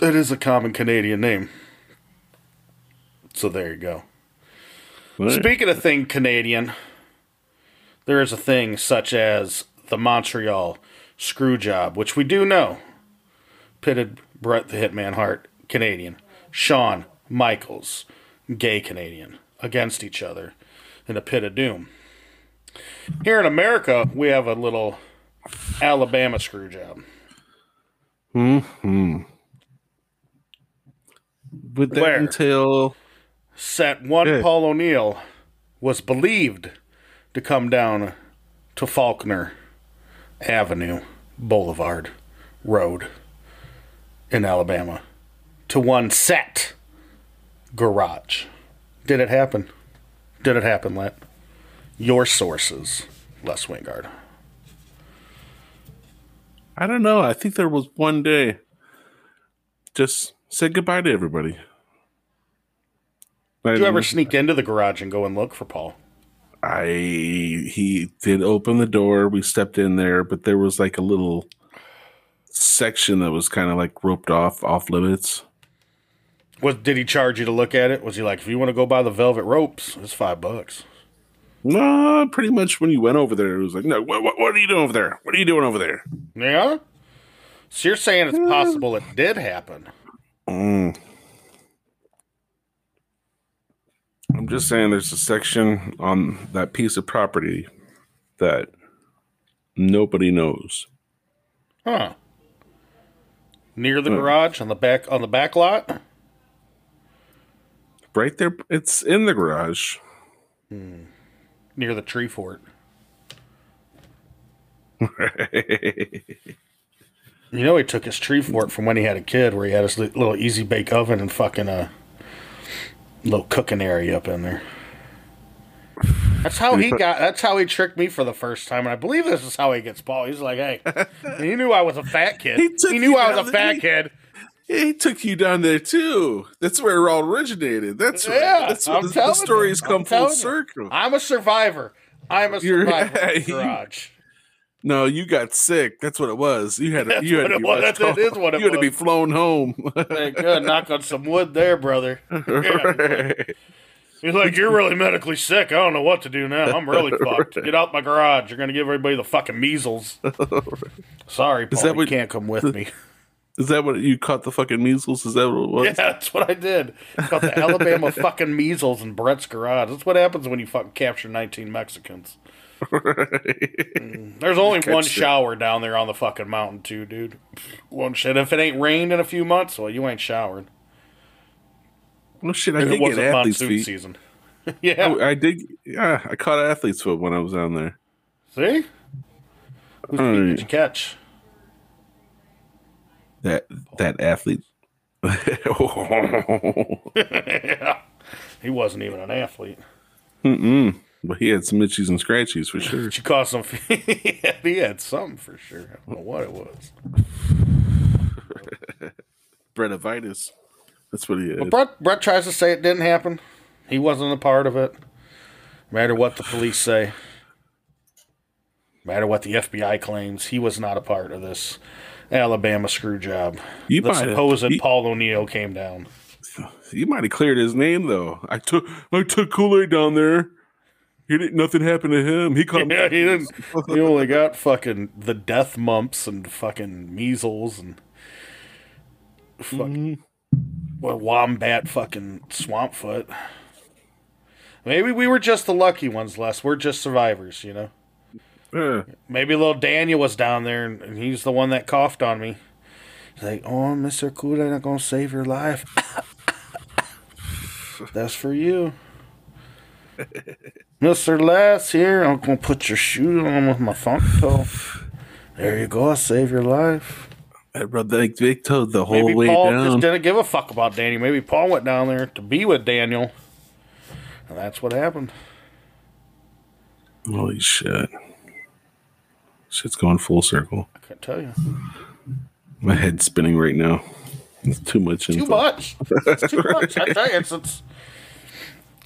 That is a common Canadian name. So there you go. What? Speaking of thing Canadian, there is a thing such as the Montreal Screwjob, which we do know pitted Bret the Hitman Hart, Canadian, Shawn Michaels, gay Canadian, against each other in a pit of doom. Here in America, we have a little Alabama screw job. Mm-hmm. Would that Where entail... Set one yeah. Paul O'Neill was believed to come down to Faulkner Avenue, Boulevard, Road in Alabama to one set garage. Did it happen? Did it happen, Lent? Your sources, Les Wingard. I don't know. I think there was one day. Just said goodbye to everybody. Did you ever sneak into the garage and go and look for Paul? I he did open the door. We stepped in there, but there was like a little section that was kind of like roped off, off limits. What did he charge you to look at it? Was he like, if you want to go by the velvet ropes, it's five bucks? No, pretty much when you went over there, it was like, no, what, what, what are you doing over there? What are you doing over there? Yeah. So you're saying it's yeah. possible it did happen. Mm. I'm just saying there's a section on that piece of property that nobody knows. Huh. Near the garage, on the back on the back lot? Right there. It's in the garage. Hmm. Near the tree fort. You know he took his tree fort from when he had a kid, where he had his little easy bake oven and fucking a little cooking area up in there. That's how he got. That's how he tricked me for the first time, and I believe this is how he gets Paul. He's like, "Hey, he knew I was a fat kid. He, he knew I was a fat he, kid. He took you down there too. That's where it all originated. That's yeah. Right. That's where the, the stories you. Come full circle. You. I'm a survivor. I'm a survivor. You're, in the garage. You, no, you got sick. That's what it was. You had. That's you had to be That's it is what it you was. Had to be flown home. Thank God. Knock on some wood there, brother. Right. He's like, you're really medically sick. I don't know what to do now. I'm really fucked. Get out my garage. You're going to give everybody the fucking measles. Sorry, Paul. Is that what, you can't come with me. Is that what you caught the fucking measles? Is that what it was? Yeah, that's what I did. I caught the Alabama fucking measles in Brett's garage. That's what happens when you fucking capture nineteen Mexicans. Right. There's only Catch one shower it. Down there on the fucking mountain, too, dude. One shit. If it ain't rained in a few months, well, you ain't showered. Well, shit, I did get athlete's feet. Season. Yeah. I, I did. Yeah, I caught athlete's foot when I was down there. See? Whose feet did you catch? That that athlete He wasn't even an athlete. Mm-mm. But he had some itchies and scratchies for sure. She caused some. He had something for sure. I don't know what it was. Brettivitis. That's what he had. Well, Brett, Brett tries to say it didn't happen. He wasn't a part of it. No matter what the police say. No matter what the F B I claims, he was not a part of this Alabama screw job. You Let's suppose that Paul O'Neill came down. You might have cleared his name though. I took I took Kool-Aid down there. He didn't. Nothing happened to him. He caught. Yeah, he didn't. He only got fucking the death mumps and fucking measles and fucking mm-hmm. well, wombat fucking swamp foot. Maybe we were just the lucky ones, Les. We're just survivors, you know. Yeah. Maybe little Daniel was down there and, and he's the one that coughed on me. He's like, "Oh, Mister Kool-Aid, I'm gonna save your life." That's for you. Mister Les here, I'm going to put your shoe on with my thumb toe. There you go, I saved your life. I rubbed that big toe the whole Maybe way Paul down. Maybe Paul just didn't give a fuck about Danny. Maybe Paul went down there to be with Daniel. And that's what happened. Holy shit. Shit's going full circle. I can't tell you. My head's spinning right now. It's too much info. Too much. It's too much. I tell you, it's... it's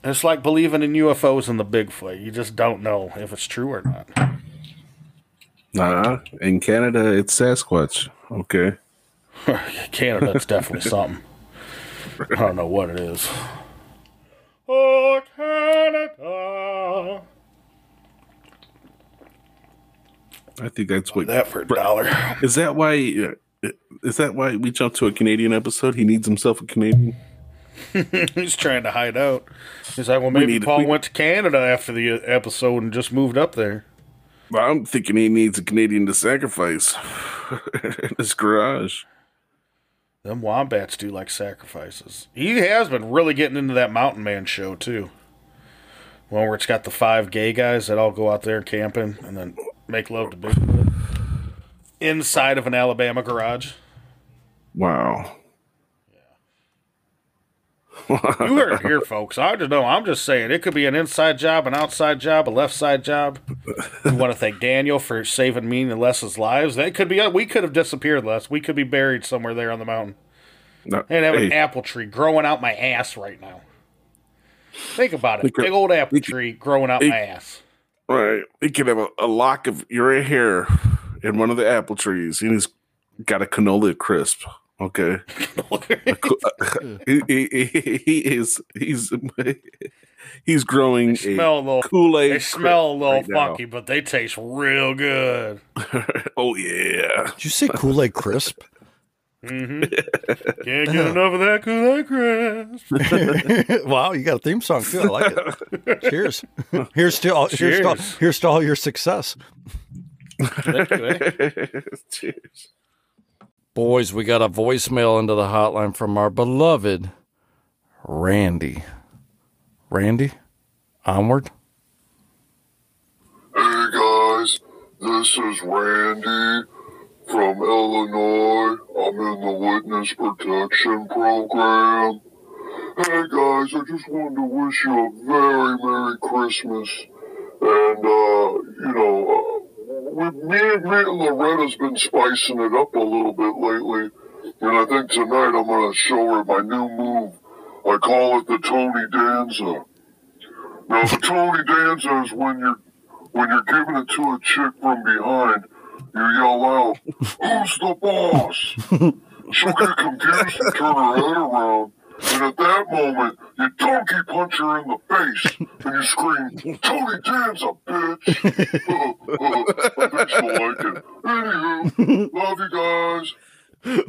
It's like believing in U F Os and the Bigfoot. You just don't know if it's true or not. Nah, in Canada, it's Sasquatch. Okay. Canada, it's definitely something. I don't know what it is. Oh, Canada. I think that's what... That for a dollar. Is that why... Is that why we jumped to a Canadian episode? He needs himself a Canadian... He's trying to hide out. He's like, well, maybe we need, Paul we, went to Canada after the episode and just moved up there. I'm thinking he needs a Canadian to sacrifice in his garage. Them wombats do like sacrifices. He has been really getting into that Mountain Man show, too. One where it's got the five gay guys that all go out there camping and then make love to Bigfoot inside of an Alabama garage. Wow. You heard it here, folks. I don't know. I'm just saying it could be an inside job, an outside job, a left side job. We want to thank Daniel for saving me and Les's lives. That could be. We could have disappeared, Les. We could be buried somewhere there on the mountain. No, and have hey. an apple tree growing out my ass right now. Think about it. We could, Big old apple could, tree growing out it, my ass. Right. He could have a, a lock of your hair in one of the apple trees. He's got a canola crisp. Okay. he, he, he is he's he's growing. They smell a, a little Kool-Aid. They smell a little right funky, now. But they taste real good. Oh yeah. Did you say Kool-Aid crisp? Mm-hmm. Can't get enough of that Kool-Aid crisp. Wow, you got a theme song too. I like it. Cheers. Here's to all, Cheers. Here's to all, here's to all your success. Thank you, eh? Cheers. Boys, we got a voicemail into the hotline from our beloved Randy. Randy, onward. Hey guys, this is Randy from Illinois. I'm in the witness protection program. Hey guys, I just wanted to wish you a very Merry Christmas. And, uh, you know... Uh, We, me, me and Loretta's been spicing it up a little bit lately, and I think tonight I'm going to show her my new move. I call it the Tony Danza. Now, the Tony Danza is when you're, when you're giving it to a chick from behind, you yell out, "Who's the boss?" She'll get confused and turn her head around, and at that moment, you donkey punch her in the face, and you scream, "Tony Danza, bitch!" Uh, uh, I think she'll like it. Anywho, love you guys.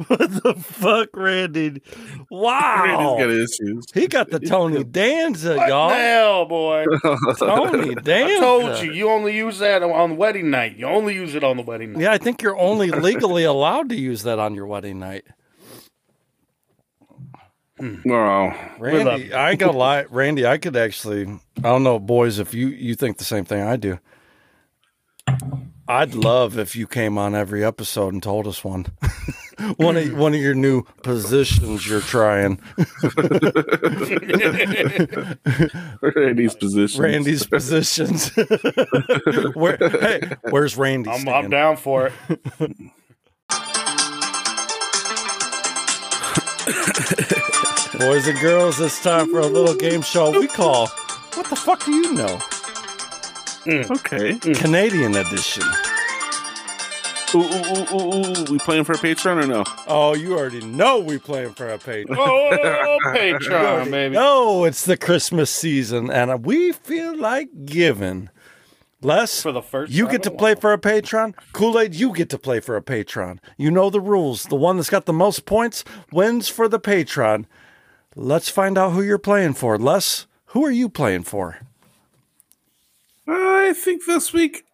What the fuck, Randy? Wow. Randy's got issues. He got the Tony Danza, what y'all. Hell, boy. Tony Danza. I told you, you only use that on wedding night. You only use it on the wedding night. Yeah, I think you're only legally allowed to use that on your wedding night. Wow. Randy, I ain't gonna lie, Randy, I could actually, I don't know, boys, if you, you think the same thing I do. I'd love if you came on every episode and told us one. one of one of your new positions you're trying. Randy's positions. Randy's positions. Where, hey, where's Randy? I'm, I'm down for it. Boys and girls, it's time for a little game show we call What the Fuck Do You Know? Mm. Okay. Mm. Canadian edition. Ooh, ooh, ooh, ooh, ooh. We playing for a Patreon or no? Oh, you already know we playing for a Patreon. Oh, Patreon, baby. No, it's the Christmas season, and we feel like giving. Les, for the first you get to play for a Patreon. Kool-Aid, you get to play for a Patreon. You know the rules. The one that's got the most points wins for the Patreon. Let's find out who you're playing for. Les, who are you playing for? I think this week,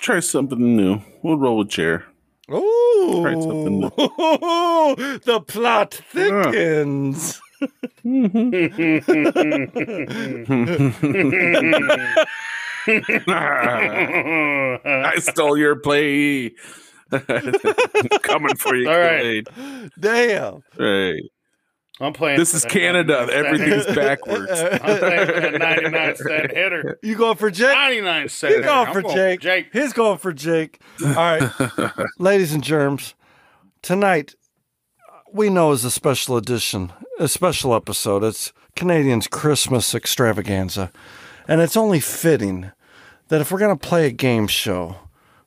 try something new. We'll roll with Chair. Oh, try something new. Oh, the plot thickens. Yeah. I stole your play. Coming for you, Kool-Aid. Right. Damn. Right. I'm playing. This is Canada. Everything's backwards. I'm playing for the ninety-nine cent hitter. You going for Jake? ninety-nine cent He's going for Jake. Jake. He's going for Jake. All right. Ladies and germs, tonight we know is a special edition, a special episode. It's Canadians' Christmas extravaganza. And it's only fitting that if we're going to play a game show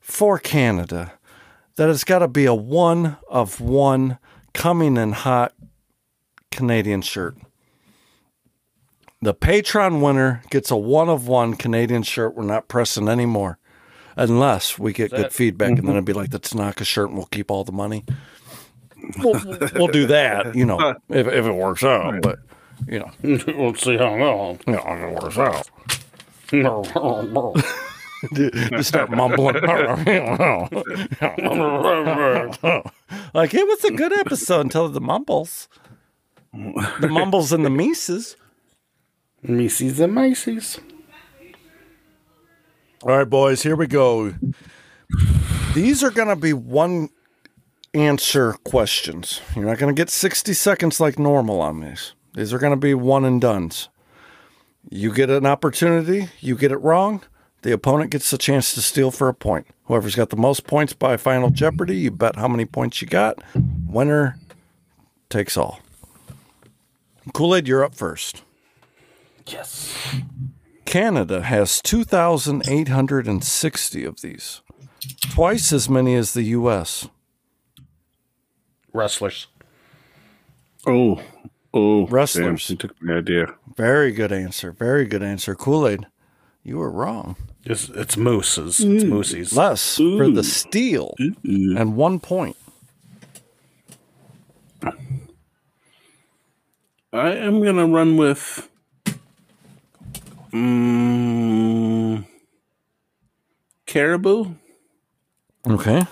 for Canada, that it's got to be a one of one coming in hot Canadian shirt. The Patreon winner gets a one of one Canadian shirt. We're not pressing anymore unless we get good feedback, and then it'd be like the Tanaka shirt and we'll keep all the money. We'll, we'll do that, you know, if, if it works out, right. But you know, we'll see how long. You know, it works out. You start mumbling. Like, it was a good episode until the mumbles. The mumbles and the Mises. Mises and Mises. All right, boys, here we go. These are going to be one answer questions. You're not going to get sixty seconds like normal on these. These are going to be one and dones. You get an opportunity, you get it wrong, the opponent gets a chance to steal for a point. Whoever's got the most points by Final Jeopardy, you bet how many points you got. Winner takes all. Kool-Aid, you're up first. Yes. Canada has two thousand eight hundred sixty of these. Twice as many as the U S. Wrestlers. Oh. Oh. Wrestlers. Damn, she took my idea. Very good answer. Very good answer. Kool-Aid, you were wrong. It's, it's mooses. Ooh. It's moosies. Less Ooh. For the steal. Ooh. And one point. I am going to run with um, caribou. Okay.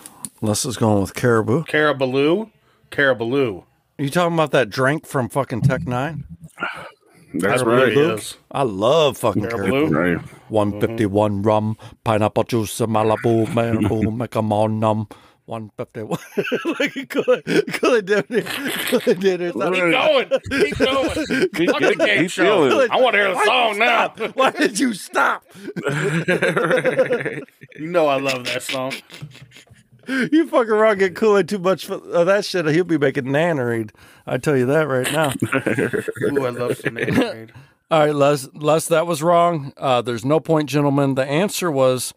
Les is going with caribou. Caribaloo. Caribaloo. Are you talking about that drink from fucking Tech Nine? That's right. Is. I love fucking caribou. caribou. Right. one fifty-one mm-hmm. rum, pineapple juice, Malibu, Malibu, make them all numb. one fifty-one Like he could, could do it. Could do it. Keep going. Keep going. Fuck the game show. Feeling. I want to hear the Why song now. Why did you stop? You know I love that song. You fucking wrong. Get Kool-Aid too much for uh, that shit. He'll be making Nannerade. I tell you that right now. Ooh, I love some Nannerade. All right, Les. Les, that was wrong. Uh, there's no point, gentlemen. The answer was.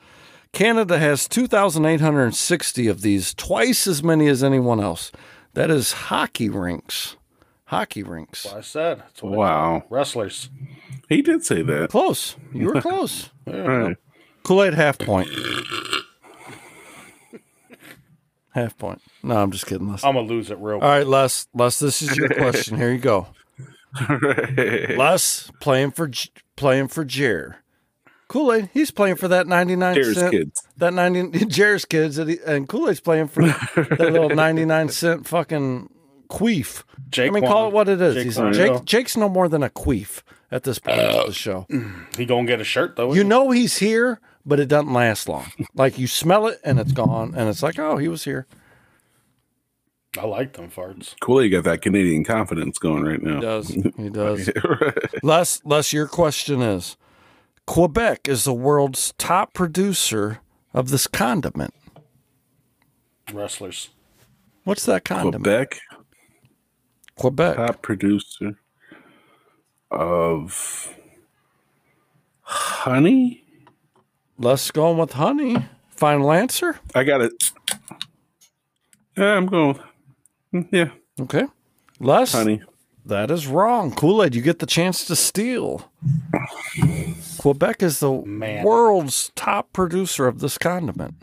Canada has two thousand eight hundred sixty of these, twice as many as anyone else. That is hockey rinks. Hockey rinks. That's what I said. That's what wow. Wrestlers. He did say that. Close. You were close. Yeah. Right. Kool-Aid, half point. Half point. No, I'm just kidding, Les. I'm going to lose it real quick. All right, Les. Les, this is your question. Here you go. Right. Les, playing for, playing for Jer. Kool-Aid, he's playing for that ninety-nine Jer's cent. Kids. That ninety Jer's kids, and, he, and Kool-Aid's playing for that little ninety-nine cent fucking queef. Jake, I mean, call it what it is. Jake he's, Jake, Jake, Jake's no more than a queef at this point uh, of the show. He gonna get a shirt though. You he? know he's here, but it doesn't last long. Like you smell it and it's gone, and it's like, oh, he was here. I like them farts. Cooley got that Canadian confidence going right now. He does. He does. Les, Les, your question is, Quebec is the world's top producer of this condiment. Wrestlers. What's that condiment? Quebec? Quebec. Top producer of honey? Les going with honey. Final answer? I got it. Yeah, I'm going with Yeah. Okay. Les, honey. That is wrong. Kool-Aid, you get the chance to steal. Quebec is the Man. world's top producer of this condiment.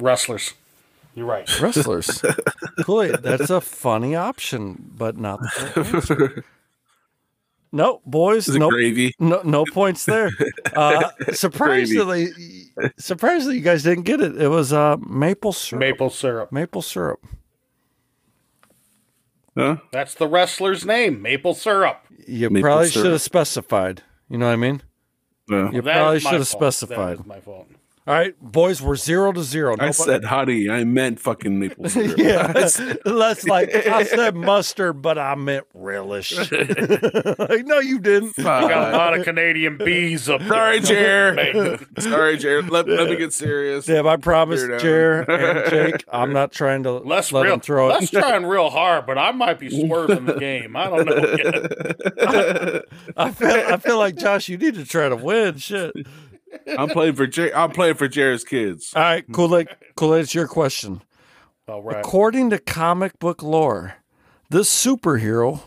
Wrestlers. You're right. Wrestlers. Kool-Aid, that's a funny option, but not the right. No, boys, no, gravy. no no points there. Uh, surprisingly, surprisingly, you guys didn't get it. It was uh, maple syrup. Maple syrup. Maple syrup. Huh? That's the wrestler's name, maple syrup. You maple probably syrup. should have specified. You know what I mean? Yeah. You that probably should have fault. specified. That is my fault. All right, boys, we're zero to zero. No I said honey. I meant fucking maple syrup. Yeah, that's like I said mustard, but I meant relish. Like, no, you didn't. You got a lot of Canadian bees up there. Sorry, Jer. Sorry, Jer. Let, yeah. let me get serious. Yeah, I promise, Jer and Jake, I'm not trying to Less let real, him throw it. Let's trying real hard, but I might be swerving the game. I don't know yet. I, I feel. I feel like Josh. You need to try to win. Shit. I'm playing for Jer- I'm playing for Jared's kids. All right, Kool-Aid, Kool-Aid, it's your question. All right. According to comic book lore, this superhero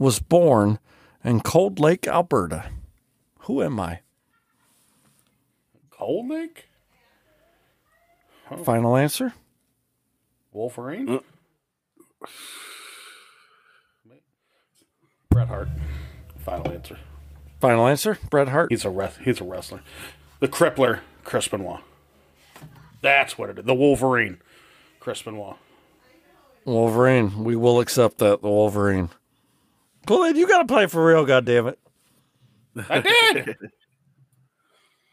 was born in Cold Lake, Alberta. Who am I? Cold Lake? Oh. Final answer? Wolverine? Uh. Bret Hart. Final answer. Final answer? Bret Hart? He's a ref- he's a wrestler. The Crippler, Chris Benoit. That's what it is. The Wolverine, Chris Benoit. Wolverine. We will accept that, the Wolverine. Kool-Aid, you got to play for real, goddammit. I did.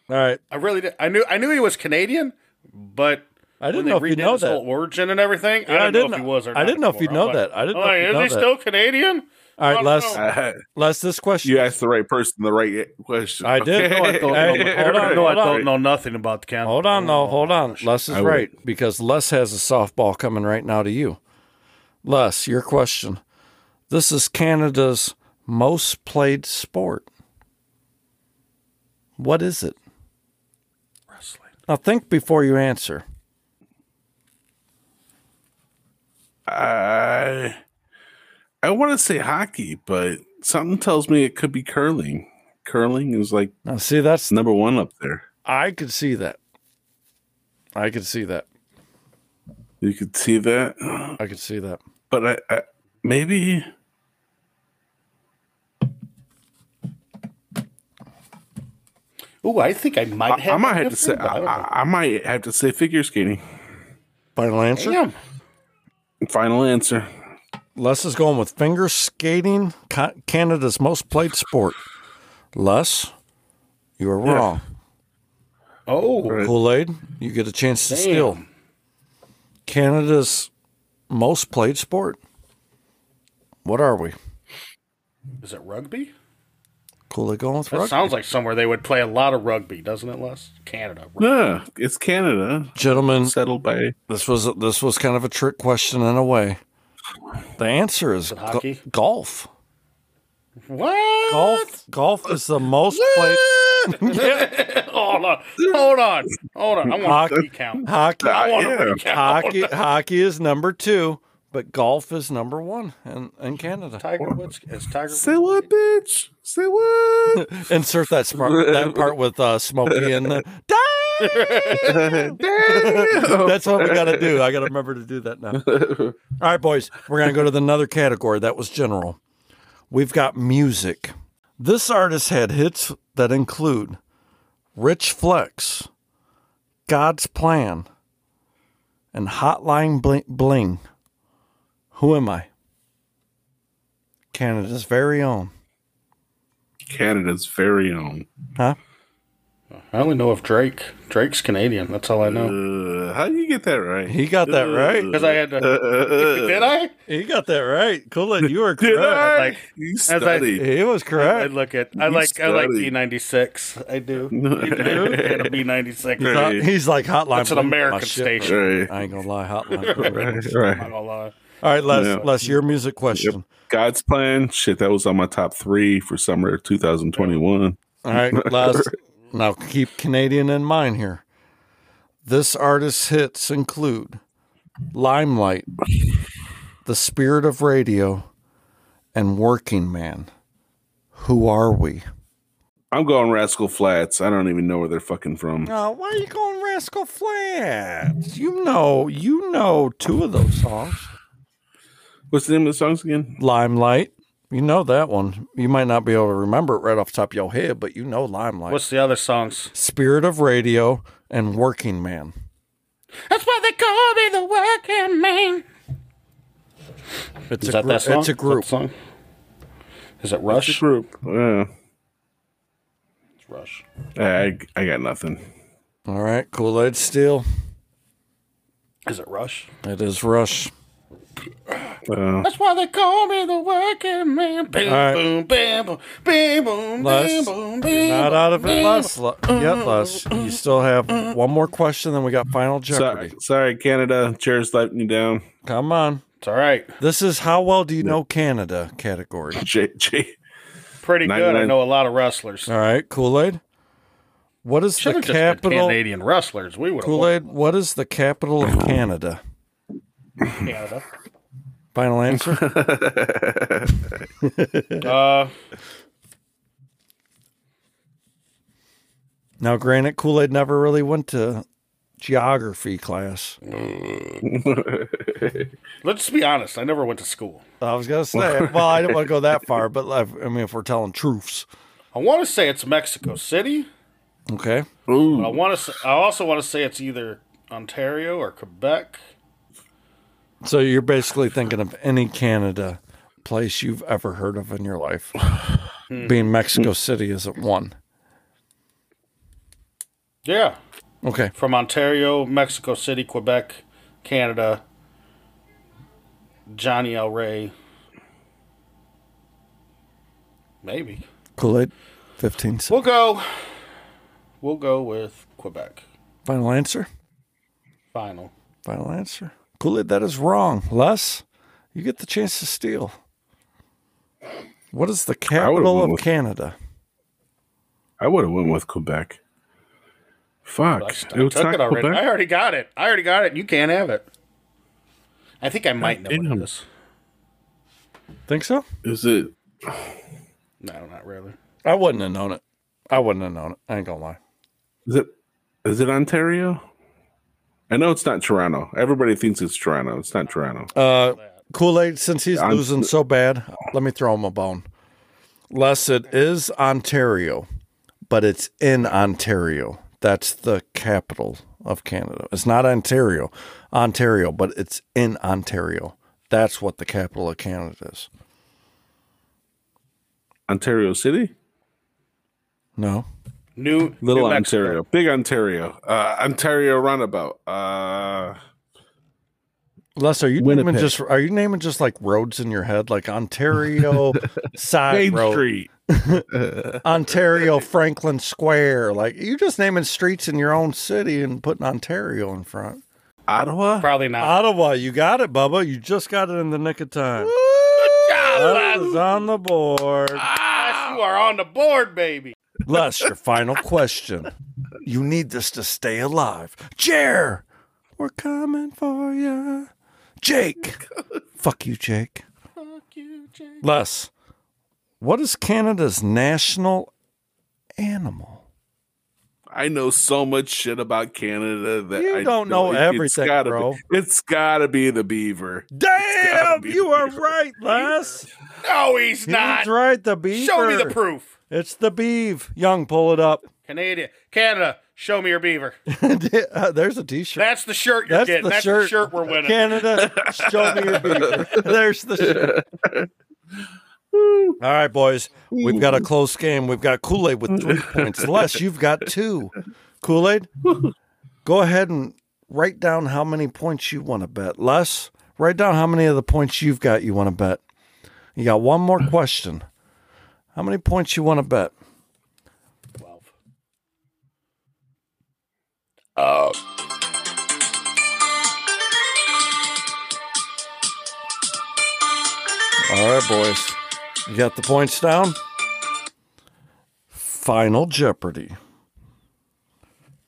All right. I really did. I knew I knew he was Canadian, but I didn't know if you know that. Origin and everything. Yeah, I didn't I know, know if he was or I not. I didn't know if you know like, that. I didn't like, know if Is know he that. still Canadian? All right, Les, uh, Les, this question. You asked the right person the right question. I did. No, I don't, hey, hold on, no, I don't know nothing about the count. Hold on, no, hold on. Les is right, because Les has a softball coming right now to you. Les, your question. This is Canada's most played sport. What is it? Wrestling. Now think before you answer. I... I want to say hockey, but something tells me it could be curling. Curling is like now, see, that's number one up there. I could see that. I could see that. You could see that? I could see that. But I, I maybe Oh, I think I might I, have I might have to say I, I, I might have to say figure skating. Final answer? Damn. Final answer. Les is going with finger skating, Canada's most played sport. Les, you are wrong. Yeah. Oh. Kool-Aid, you get a chance Damn. to steal. Canada's most played sport. What are we? Is it rugby? Kool-Aid going with that rugby. That sounds like somewhere they would play a lot of rugby, doesn't it, Les? Canada. Rugby. Yeah, it's Canada. Gentlemen, settled by. This was, this was kind of a trick question in a way. The answer is, is g- golf. What? Golf golf is the most played. Yeah. Hold on. Hold on. Hold on. I want hockey, a recount. Hockey. I want yeah. a recount. Hockey, hockey is number two, but golf is number one in, in Canada. Tiger Woods is Tiger Say what, bitch? Say what? Insert that smart, that part with uh, Smokey in the Damn! Damn! That's what we got to do. I got to remember to do that now. All right, boys, we're going to go to another category. That was general. We've got music. This artist had hits that include Rich Flex, God's Plan, and Hotline Bling. Bling. Who am I? Canada's very own. Canada's very own. Huh? I only know of Drake. Drake's Canadian. That's all I know. Uh, how do you get that right? He got that uh, right. Because I had to. Uh, uh, did I? He got that right. Colin, you were correct. Did I? Like, you studied. He was correct. I, I look at. I you like. Studied. I like B ninety-six. I do. You do. And a B ninety-six. Right. He's, he's like Hotline. That's an American station. Right. I ain't gonna lie. Hotline. Right. Right. I'm not gonna lie. All right, Les, yeah. Les, your music question. Yep. God's Plan. Shit, that was on my top three for summer two thousand twenty-one. All right, Les. Now keep Canadian in mind here. This artist's hits include Limelight, The Spirit of Radio, and Working Man. Who are we? I'm going Rascal Flats. I don't even know where they're fucking from. No, why are you going Rascal Flats? You know, you know two of those songs. What's the name of the songs again? Limelight. You know that one. You might not be able to remember it right off the top of your head, but you know Limelight. What's the other songs? Spirit of Radio and Working Man. That's why they call me the Working Man. It's Is a that gr- that song? It's a group. Is, song? Is it Rush? It's a group. Yeah. It's Rush. I, I got nothing. All right. Kool-Aid Steel. Is it Rush? It is Rush. Uh, That's why they call me the Working Man. Boom, right. boom, bam, boom, bam, boom, bam, boom, bam. Not out of it, Les. Yep, Les. You still have one more question, then we got Final Jeopardy. Sorry, sorry Canada. Chair's letting you down. Come on. It's all right. This is how well do you know Canada category. J- J- Pretty good. I know a lot of wrestlers. All right, Kool-Aid. What is Should've the capital? Canadian wrestlers. We would. Kool-Aid. Won. What is the capital of Canada? Canada. Final answer. uh, now, granted, Kool-Aid never really went to geography class. Let's be honest. I never went to school. I was going to say, well, I didn't want to go that far, but I mean, if we're telling truths. I want to say it's Mexico City. Okay. Ooh. I want to. Say, I also want to say it's either Ontario or Quebec. So you're basically thinking of any Canada place you've ever heard of in your life. Being Mexico City isn't one. Yeah. Okay. From Ontario, Mexico City, Quebec, Canada, Johnny L. Ray. Maybe. Kool-Aid, fifteen seconds. We'll go. We'll go with Quebec. Final answer? Final. Final answer. Kool-Aid, that is wrong. Les, you get the chance to steal. What is the capital of with, Canada? I would have went with Quebec. Fuck. I, I, it took it already. Quebec? I already got it. I already got it. You can't have it. I think I might I know this. Think so? Is it? No, not really. I wouldn't have known it. I wouldn't have known it. I ain't going to lie. Is it? Is it Ontario? I know it's not Toronto. Everybody thinks it's Toronto. It's not Toronto. Uh, Kool-Aid, since he's I'm, losing so bad, let me throw him a bone. Les, it is Ontario, but it's in Ontario. That's the capital of Canada. It's not Ontario, Ontario, but it's in Ontario. That's what the capital of Canada is. Ontario City? No. New Little New Ontario, Big Ontario, uh, Ontario Runabout. Uh, Les, are you Winnipeg. naming just? Are you naming just like roads in your head, like Ontario Side Main Road, Street. Ontario Franklin Square? Like you're just naming streets in your own city and putting Ontario in front. Ottawa, probably not. Ottawa, you got it, Bubba. You just got it in the nick of time. Woo! Good job, Les. On the board. Ah, you are on the board, baby. Les, your final question. You need this to stay alive. Jer, we're coming for ya. Jake. Fuck you, Jake. Fuck you, Jake. Les, what is Canada's national animal? I know so much shit about Canada that you I don't know, know everything, it's gotta bro. Be, it's got to be the beaver. Damn, you are beaver. Right, Les. No, he's, he's not. He's right, the beaver. Show me the proof. It's the beeve. Young, pull it up. Canada, Canada, show me your beaver. uh, there's a t-shirt. That's the shirt you're That's getting. The That's shirt. the shirt we're winning. Canada, show me your beaver. There's the shirt. All right, boys. We've got a close game. We've got Kool-Aid with three points less. You've got two. Kool-Aid, go ahead and write down how many points you want to bet. Les, write down how many of the points you've got you want to bet. You got one more question. How many points you want to bet? twelve. Uh. All right, boys. You got the points down? Final Jeopardy.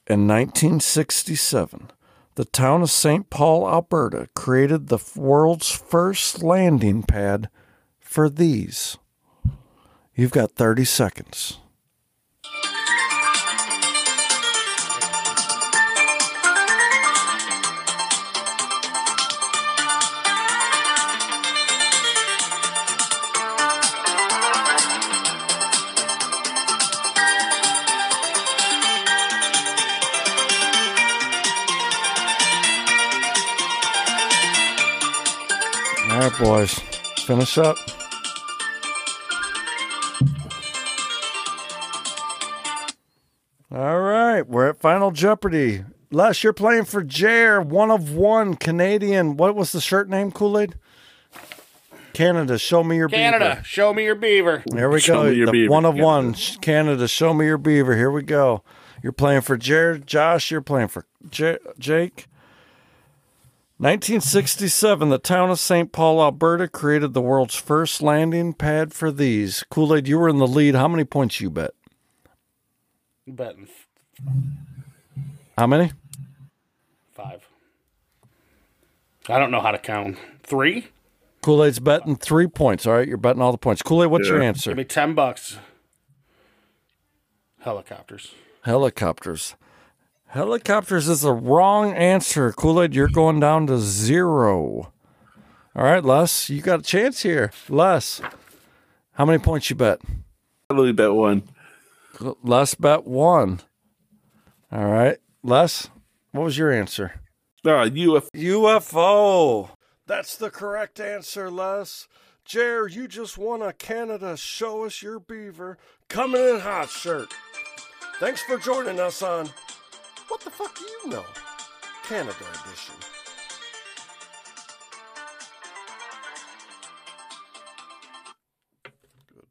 In nineteen sixty-seven, the town of Saint Paul, Alberta, created the world's first landing pad for these. You've got thirty seconds. All right, boys, finish up. All right, we're at Final Jeopardy. Les, you're playing for Jer, one of one, Canadian. What was the shirt name, Kool-Aid? Canada, show me your Canada, beaver. Canada, show me your beaver. There we show go. The beaver. One of yeah. one, Canada, show me your beaver. Here we go. You're playing for Jer. Josh, you're playing for J- Jake. nineteen sixty-seven, the town of Saint Paul, Alberta, created the world's first landing pad for these. Kool-Aid, you were in the lead. How many points you bet? Betting. How many? Five. I don't know how to count. Three? Kool-Aid's betting three points. All right, you're betting all the points. Kool-Aid, what's yeah. your answer? Give me ten bucks. Helicopters. Helicopters. Helicopters is the wrong answer. Kool-Aid, you're going down to zero. All right, Les, you got a chance here. Les, how many points you bet? I only bet one. Les bet one. All right, Les, what was your answer? Uh, U F O. U F O. That's the correct answer, Les. Jer, you just won a Canada Show Us Your Beaver coming in hot shirt. Thanks for joining us on... What the fuck do you know? Canada edition. Good.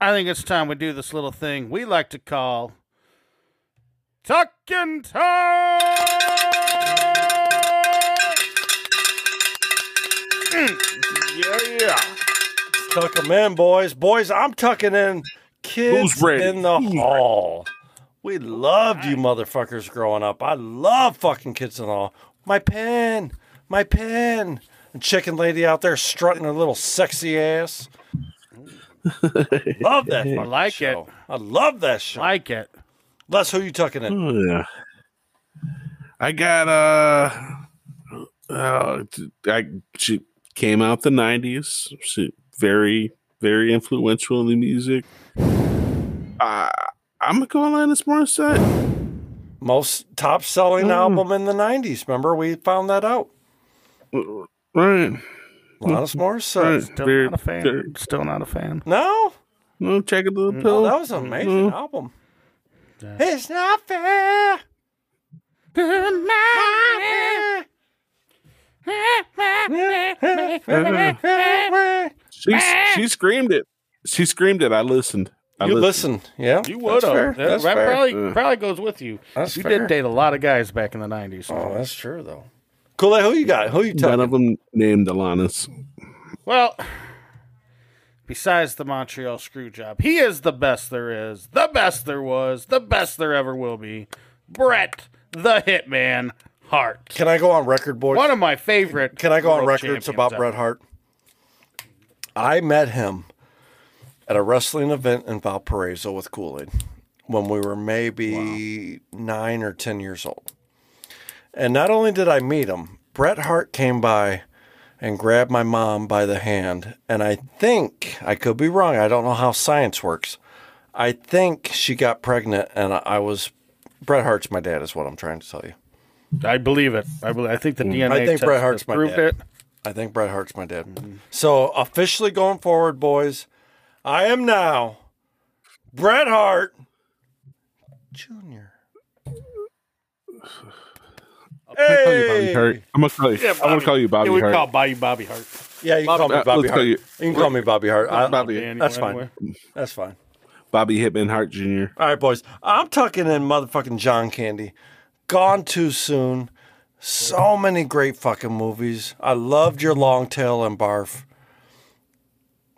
I think it's time we do this little thing we like to call Tuckin' Time! Mm. Yeah, yeah. Let's tuck them in, boys. Boys, I'm tucking in Kids in the Hall. We loved you motherfuckers growing up. I love fucking Kids in the Hall. My pen. My pen. And Chicken Lady out there strutting her little sexy ass. Love that I like show. It. I love that show. Like it. Les, who you tucking in? Oh, yeah. I got, uh, uh, I, she came out the nineties. She very, very influential in the music. Uh, I'm going to go Alanis Morissette. Most top-selling mm. album in the nineties. Remember, we found that out. Right. Alanis Morissette. Right. Still very, not a fan. Very, Still not a fan. No? No, check a little pill. Oh, that was an amazing mm. album. Yeah. It's not fair. She, she screamed it. She screamed it. I listened. I you listened. listened, yeah. You would have. That, that probably, probably goes with you. That's you fair. Did date a lot of guys back in the nineties. Oh, that's true, though. Kool-Aid, who you got? Who you talking? None of them named Alanis. Well, besides the Montreal Screwjob, he is the best there is, the best there was, the best there ever will be. Bret the Hitman Hart. Can I go on record, boys? One of my favorite. Can I go on records about Bret Hart? I met him at a wrestling event in Valparaiso with Kool-Aid when we were maybe wow. nine or ten years old. And not only did I meet him, Bret Hart came by and grabbed my mom by the hand. And I think, I could be wrong, I don't know how science works. I think she got pregnant and I was, Bret Hart's my dad is what I'm trying to tell you. I believe it. I believe, I think the D N A I think Bret Hart's my dad. It. I think Bret Hart's my dad. Mm-hmm. So officially going forward, boys, I am now Bret Hart Junior Hey, I'm gonna call you Bobby Hart. I'm gonna call you, yeah, I'm gonna call you Bobby yeah, we Hart. Call Bobby Bobby Hart. Yeah, you can call me Bobby Hart. You can call me Bobby Hart. That's fine. That's fine. Bobby Hitman Hart Junior All right, boys. I'm tucking in motherfucking John Candy. Gone Too Soon. So many great fucking movies. I loved your Longtail and Barf.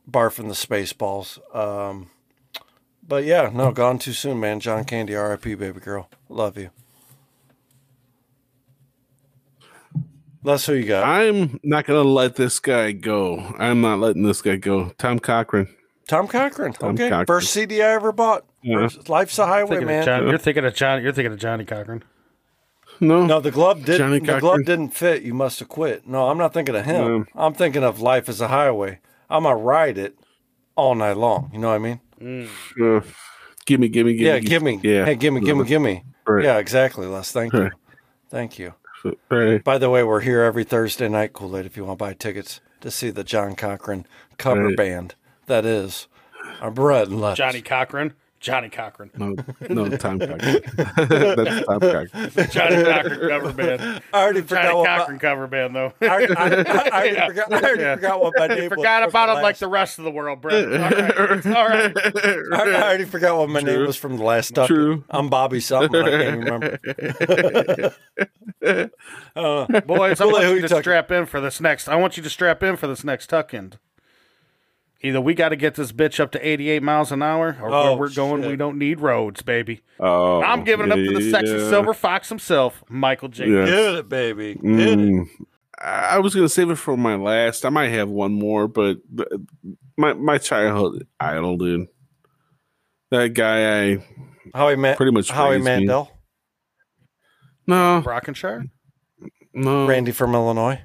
Barf and the Spaceballs. Um, but yeah, no, Gone Too Soon, man. John Candy, R I P, baby girl. Love you. That's who you got. I'm not going to let this guy go. I'm not letting this guy go. Tom Cochrane. Tom Cochrane. Tom okay. Cochran. First C D I ever bought. Yeah. First, Life's a Highway, man. John, you're thinking of John. You're thinking of Johnny Cochran. No. No, the glove didn't the glove didn't fit. You must have quit. No, I'm not thinking of him. No. I'm thinking of Life is a Highway. I'm going to ride it all night long. You know what I mean? Mm. Uh, gimme, gimme, gimme. Yeah, gimme. Yeah. Hey, gimme, gimme, gimme. Right. Yeah, exactly, Les. Thank right. you. Thank you. Right. By the way, we're here every Thursday night, Kool-Aid, if you want to buy tickets to see the John Cochrane cover right. band. That is our bread and lettuce. Johnny Cochran. Johnny Cochran. No, no, Tom Cochrane. That's Tom Cochrane. Johnny Cochran cover band. I already forgot Johnny Cochran my... cover band, though. I already, I, I already, yeah. forgot, I already yeah. forgot what my name I was. Forgot about it last... like the rest of the world, Brett. All right. All right. I, I already forgot what my True. name was from the last time. True. I'm Bobby something. I can't remember. uh, boys, I want you to tucking? strap in for this next. I want you to strap in for this next tuck-in. Either we got to get this bitch up to eighty-eight miles an hour, or oh, where we're going, shit. we don't need roads, baby. Oh, I'm giving it up to the yeah. sexy silver fox himself, Michael J. Yes. Get it, baby. Get mm. it. I was going to save it for my last. I might have one more, but my my childhood idol, dude. That guy, I Howie Ma- pretty much Howie Mandel. Me. No, Brockenshire. No, Randy from Illinois.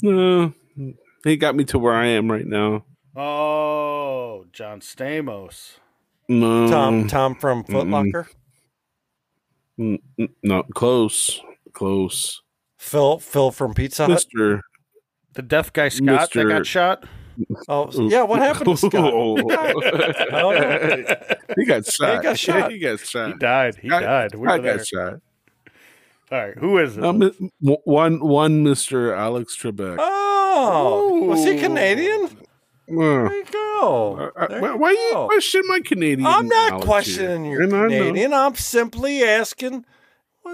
No. He got me to where I am right now. Oh, John Stamos. No. Tom Tom from Foot Locker? No, close. Close. Phil Phil from Pizza Hut? Mister The deaf guy Scott Mister that got shot? Oh, yeah, what happened to Scott? Oh, no. He got shot. He got shot. He got shot. He died. He I, died. We I got there. shot. All right, who is it? Um, one, one Mister Alex Trebek. Oh, Ooh. was he Canadian? Uh, there you go. Uh, there why, you why go. you question my Canadian? I'm not questioning here. your and Canadian. I'm simply asking.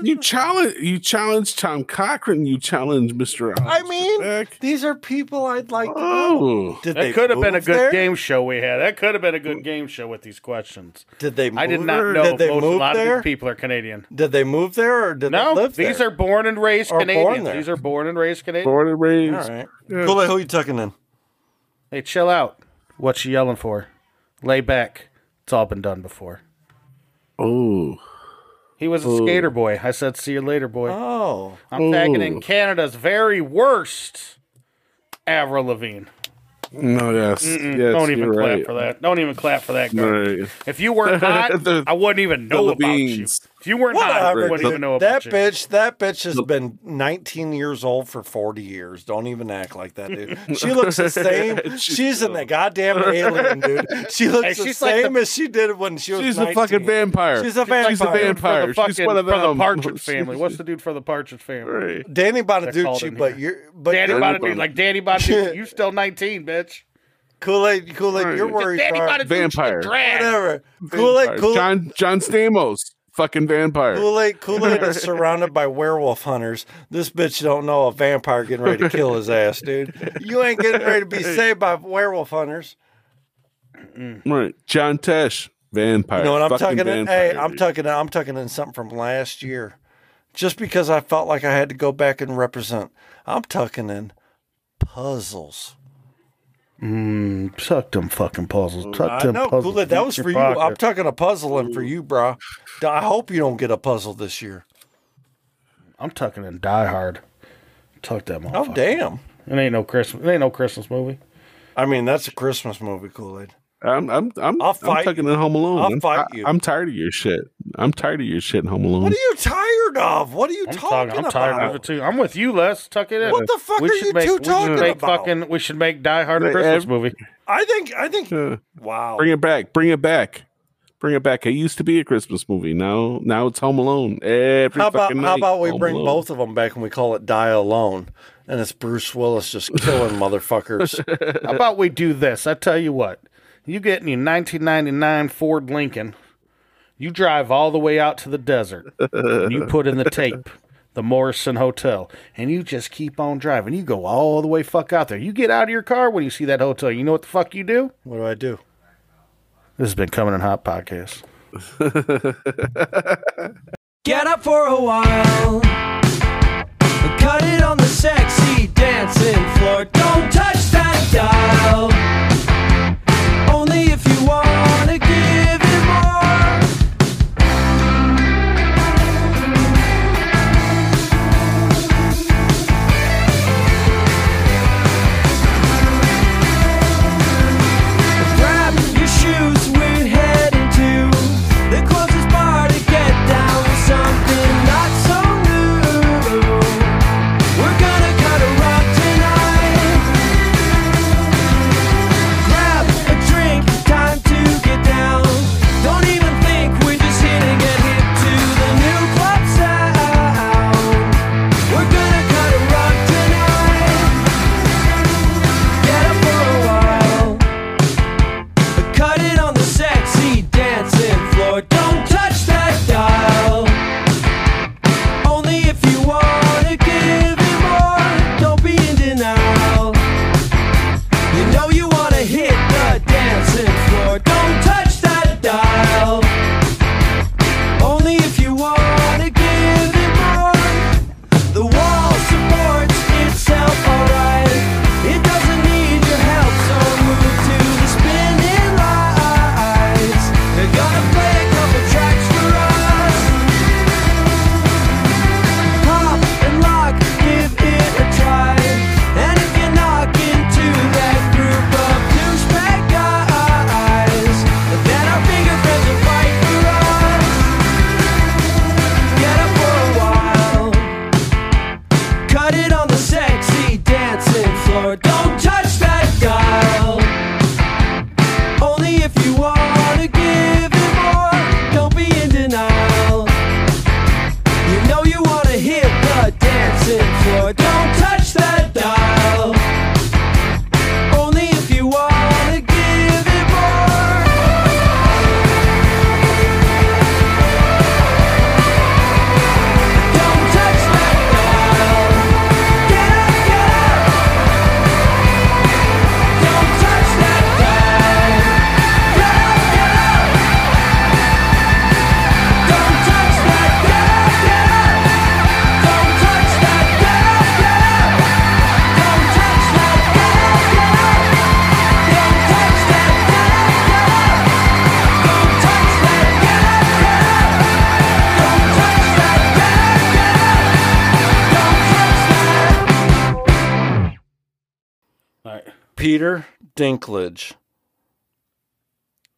You challenge, you challenge Tom Cochrane. You challenge Mister Alex I mean, Trebek. These are people I'd like to know. Did that could have been a good there? game show we had. That could have been a good game show with these questions. Did they move I did not know did they most, move a lot there? of these people are Canadian. Did they move there or did no, they live there? No, these are born and raised or Canadians. These are born and raised Canadians. Born and raised. All right. Yeah. Cool, who are you tucking in? Hey, chill out. What you yelling for? Lay back. It's all been done before. Oh, He was a Ooh. skater boy. I said, see you later, boy. Oh. I'm tagging in Canada's very worst, Avril Lavigne. No, yes. yes Don't even clap right. for that. Don't even clap for that, girl. Right. If you weren't hot, the, I wouldn't even know about you. If you weren't Whatever. hot, I wouldn't the, even know about that you. Bitch, that bitch has been nineteen years old for forty years. Don't even act like that, dude. She looks the same. She's in the goddamn alien, dude. She looks hey, the same like the, as she did when she was she's nineteen. She's a fucking vampire. She's a vampire. She's a vampire. She's, fucking, she's one of them. From the Partridge Family. What's the dude from the Partridge Family? Right. Danny Bonaduce, but you're... But Danny Bonaduce. Like, Danny Bonaduce, you still nineteen, bitch. Kool-Aid, Kool-Aid, right. your worries are vampire. Whatever. Kool-Aid, Kool-Aid. John, John Stamos, fucking vampire. Kool-Aid, Kool-Aid is surrounded by werewolf hunters. This bitch don't know a vampire getting ready to kill his ass, dude. You ain't getting ready to be saved by werewolf hunters. Right, John Tesh, vampire. You know what I'm fucking tucking in? Hey, I'm tucking in. I'm tucking in something from last year, just because I felt like I had to go back and represent. I'm tucking in puzzles. Mm, tuck them fucking puzzles. Tuck them I know, puzzles. Kool-Aid, that was for you. Pocket. I'm tucking a puzzle in for you, bro. I hope you don't get a puzzle this year. I'm tucking in Die Hard. Tuck that motherfucker. Oh, damn. It ain't no Christmas. It ain't no Christmas movie. I mean, that's a Christmas movie, Kool-Aid. I'm I'm I'm, I'll fight I'm tucking you. in Home Alone. I'll I'm, fight I, you. I'm tired of your shit. I'm tired of your shit in Home Alone. What are you tired tired of? What are you I'm talking, talking I'm about? I'm tired of it too. I'm with you, Les. Tuck it in. What the fuck we are you make, two talking make about? Fucking, we should make Die Hard a Christmas movie. I think. I think. Uh, wow. Bring it back. Bring it back. Bring it back. It used to be a Christmas movie. Now, now it's Home Alone. Every how about fucking night, how about we Home bring Alone. Both of them back and we call it Die Alone, and it's Bruce Willis just killing motherfuckers. How about we do this? I tell you what, you get in your nineteen ninety-nine Ford Lincoln, you drive all the way out to the desert, and you put in the tape, the Morrison Hotel, and you just keep on driving. You go all the way fuck out there. You get out of your car when you see that hotel. You know what the fuck you do? What do I do? This has been Coming in Hot Podcast. Get up for a while. Cut it on the sexy dancing floor. Don't touch that dial. Only if you want to give it more. Grab your shoes. Peter Dinklage.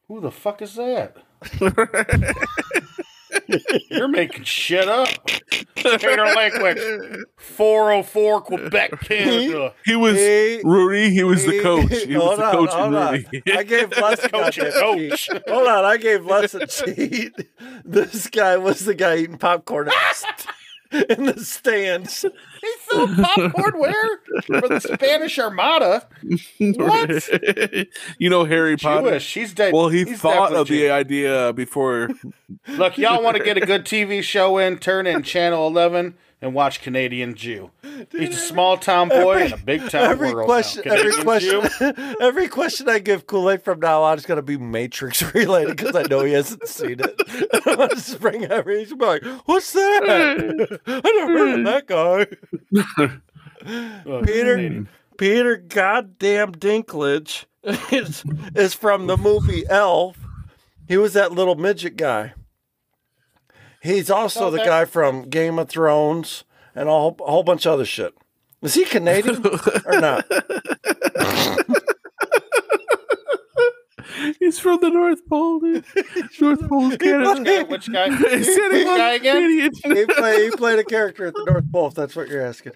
Who the fuck is that? You're making shit up. Peter Dinklage, four oh four Quebec, Canada. He, he was he, Rudy. He was he, the coach. He hold was on, the coach hold on. Rudy. I gave Les a coach. Hold on, I gave Les a cheat. This guy was the guy eating popcorn in the stands. He sold popcorn where? For the Spanish Armada. What? You know Harry Potter? Jewish. He's de- well, he he's thought of Jewish. The idea before. Look, y'all want to get a good T V show in, turn in Channel eleven and watch Canadian Jew. Dude, he's a small town boy every, in a big town every world. Question, every, question, every question I give Kool-Aid from now on is going to be Matrix related because I know he hasn't seen it. I'm going to spring every. He's going to be like, what's that? I never heard of that guy. Well, Peter, Peter goddamn Dinklage is, is from the movie Elf. He was that little midget guy. He's also okay. the guy from Game of Thrones and a whole, a whole bunch of other shit. Is he Canadian or not? He's He's from the North Pole, dude. North Pole is Canada. Which guy? Santa guy again? He played, he played a character at the North Pole, if that's what you're asking.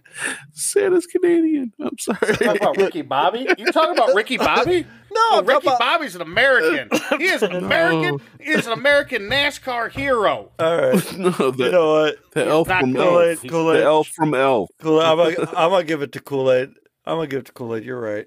Santa's Canadian. I'm sorry. You're talking about Ricky Bobby? You're talking about Ricky Bobby? No, oh, Ricky about... Bobby's an American. He is an American. No. He is an American NASCAR hero. All right. No, that, you know what? The elf from Kool-Aid. Elf. Kool-Aid. The elf from Elf. Kool-Aid. I'm going I'm to give it to Kool-Aid. I'm going to give it to Kool-Aid. You're right.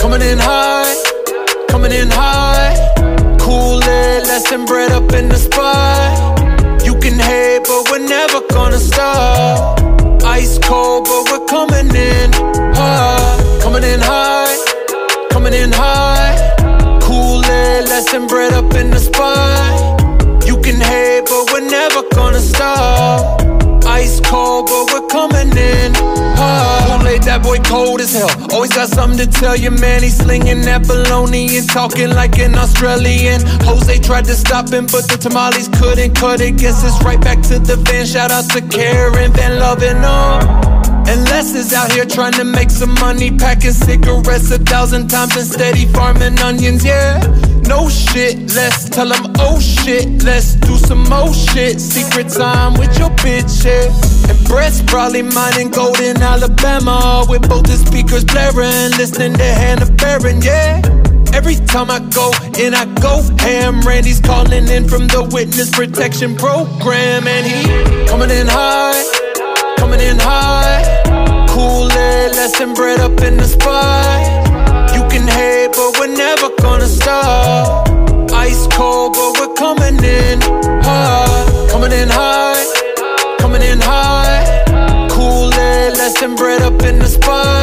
Coming in high. Coming in high. Kool-Aid, let's bread up in the spot. You can hate, but we're never gonna stop. Ice cold, but we're coming in high. Coming in high. Coming in high. Kool-Aid, let's bread up in the spot. You can hate, but we're never gonna stop. Ice cold, but we're coming in high. Kool-Aid, that boy cold as hell. Always got something to tell you, man. He's slinging that baloney and talking like an Australian. Jose tried to stop him, but the tamales couldn't cut it. Guess it's right back to the van. Shout out to Karen Van Lovin' on. And Les is out here trying to make some money, packing cigarettes a thousand times and steady farming onions, yeah. No shit, let's tell them, oh shit, let's do some more shit. Secret time with your bitch, yeah. And Brett's probably mining gold in Alabama, with both the speakers blaring, listening to Hannah Barron, yeah. Every time I go in, I go ham. Randy's calling in from the witness protection program, and he coming in high. Coming in high. Kool-Aid, let's bread up in the spot. You can hate, but we're never gonna stop. Ice cold, but we're coming in high. Coming in high. Coming in high. Kool-Aid, let's bread up in the spot.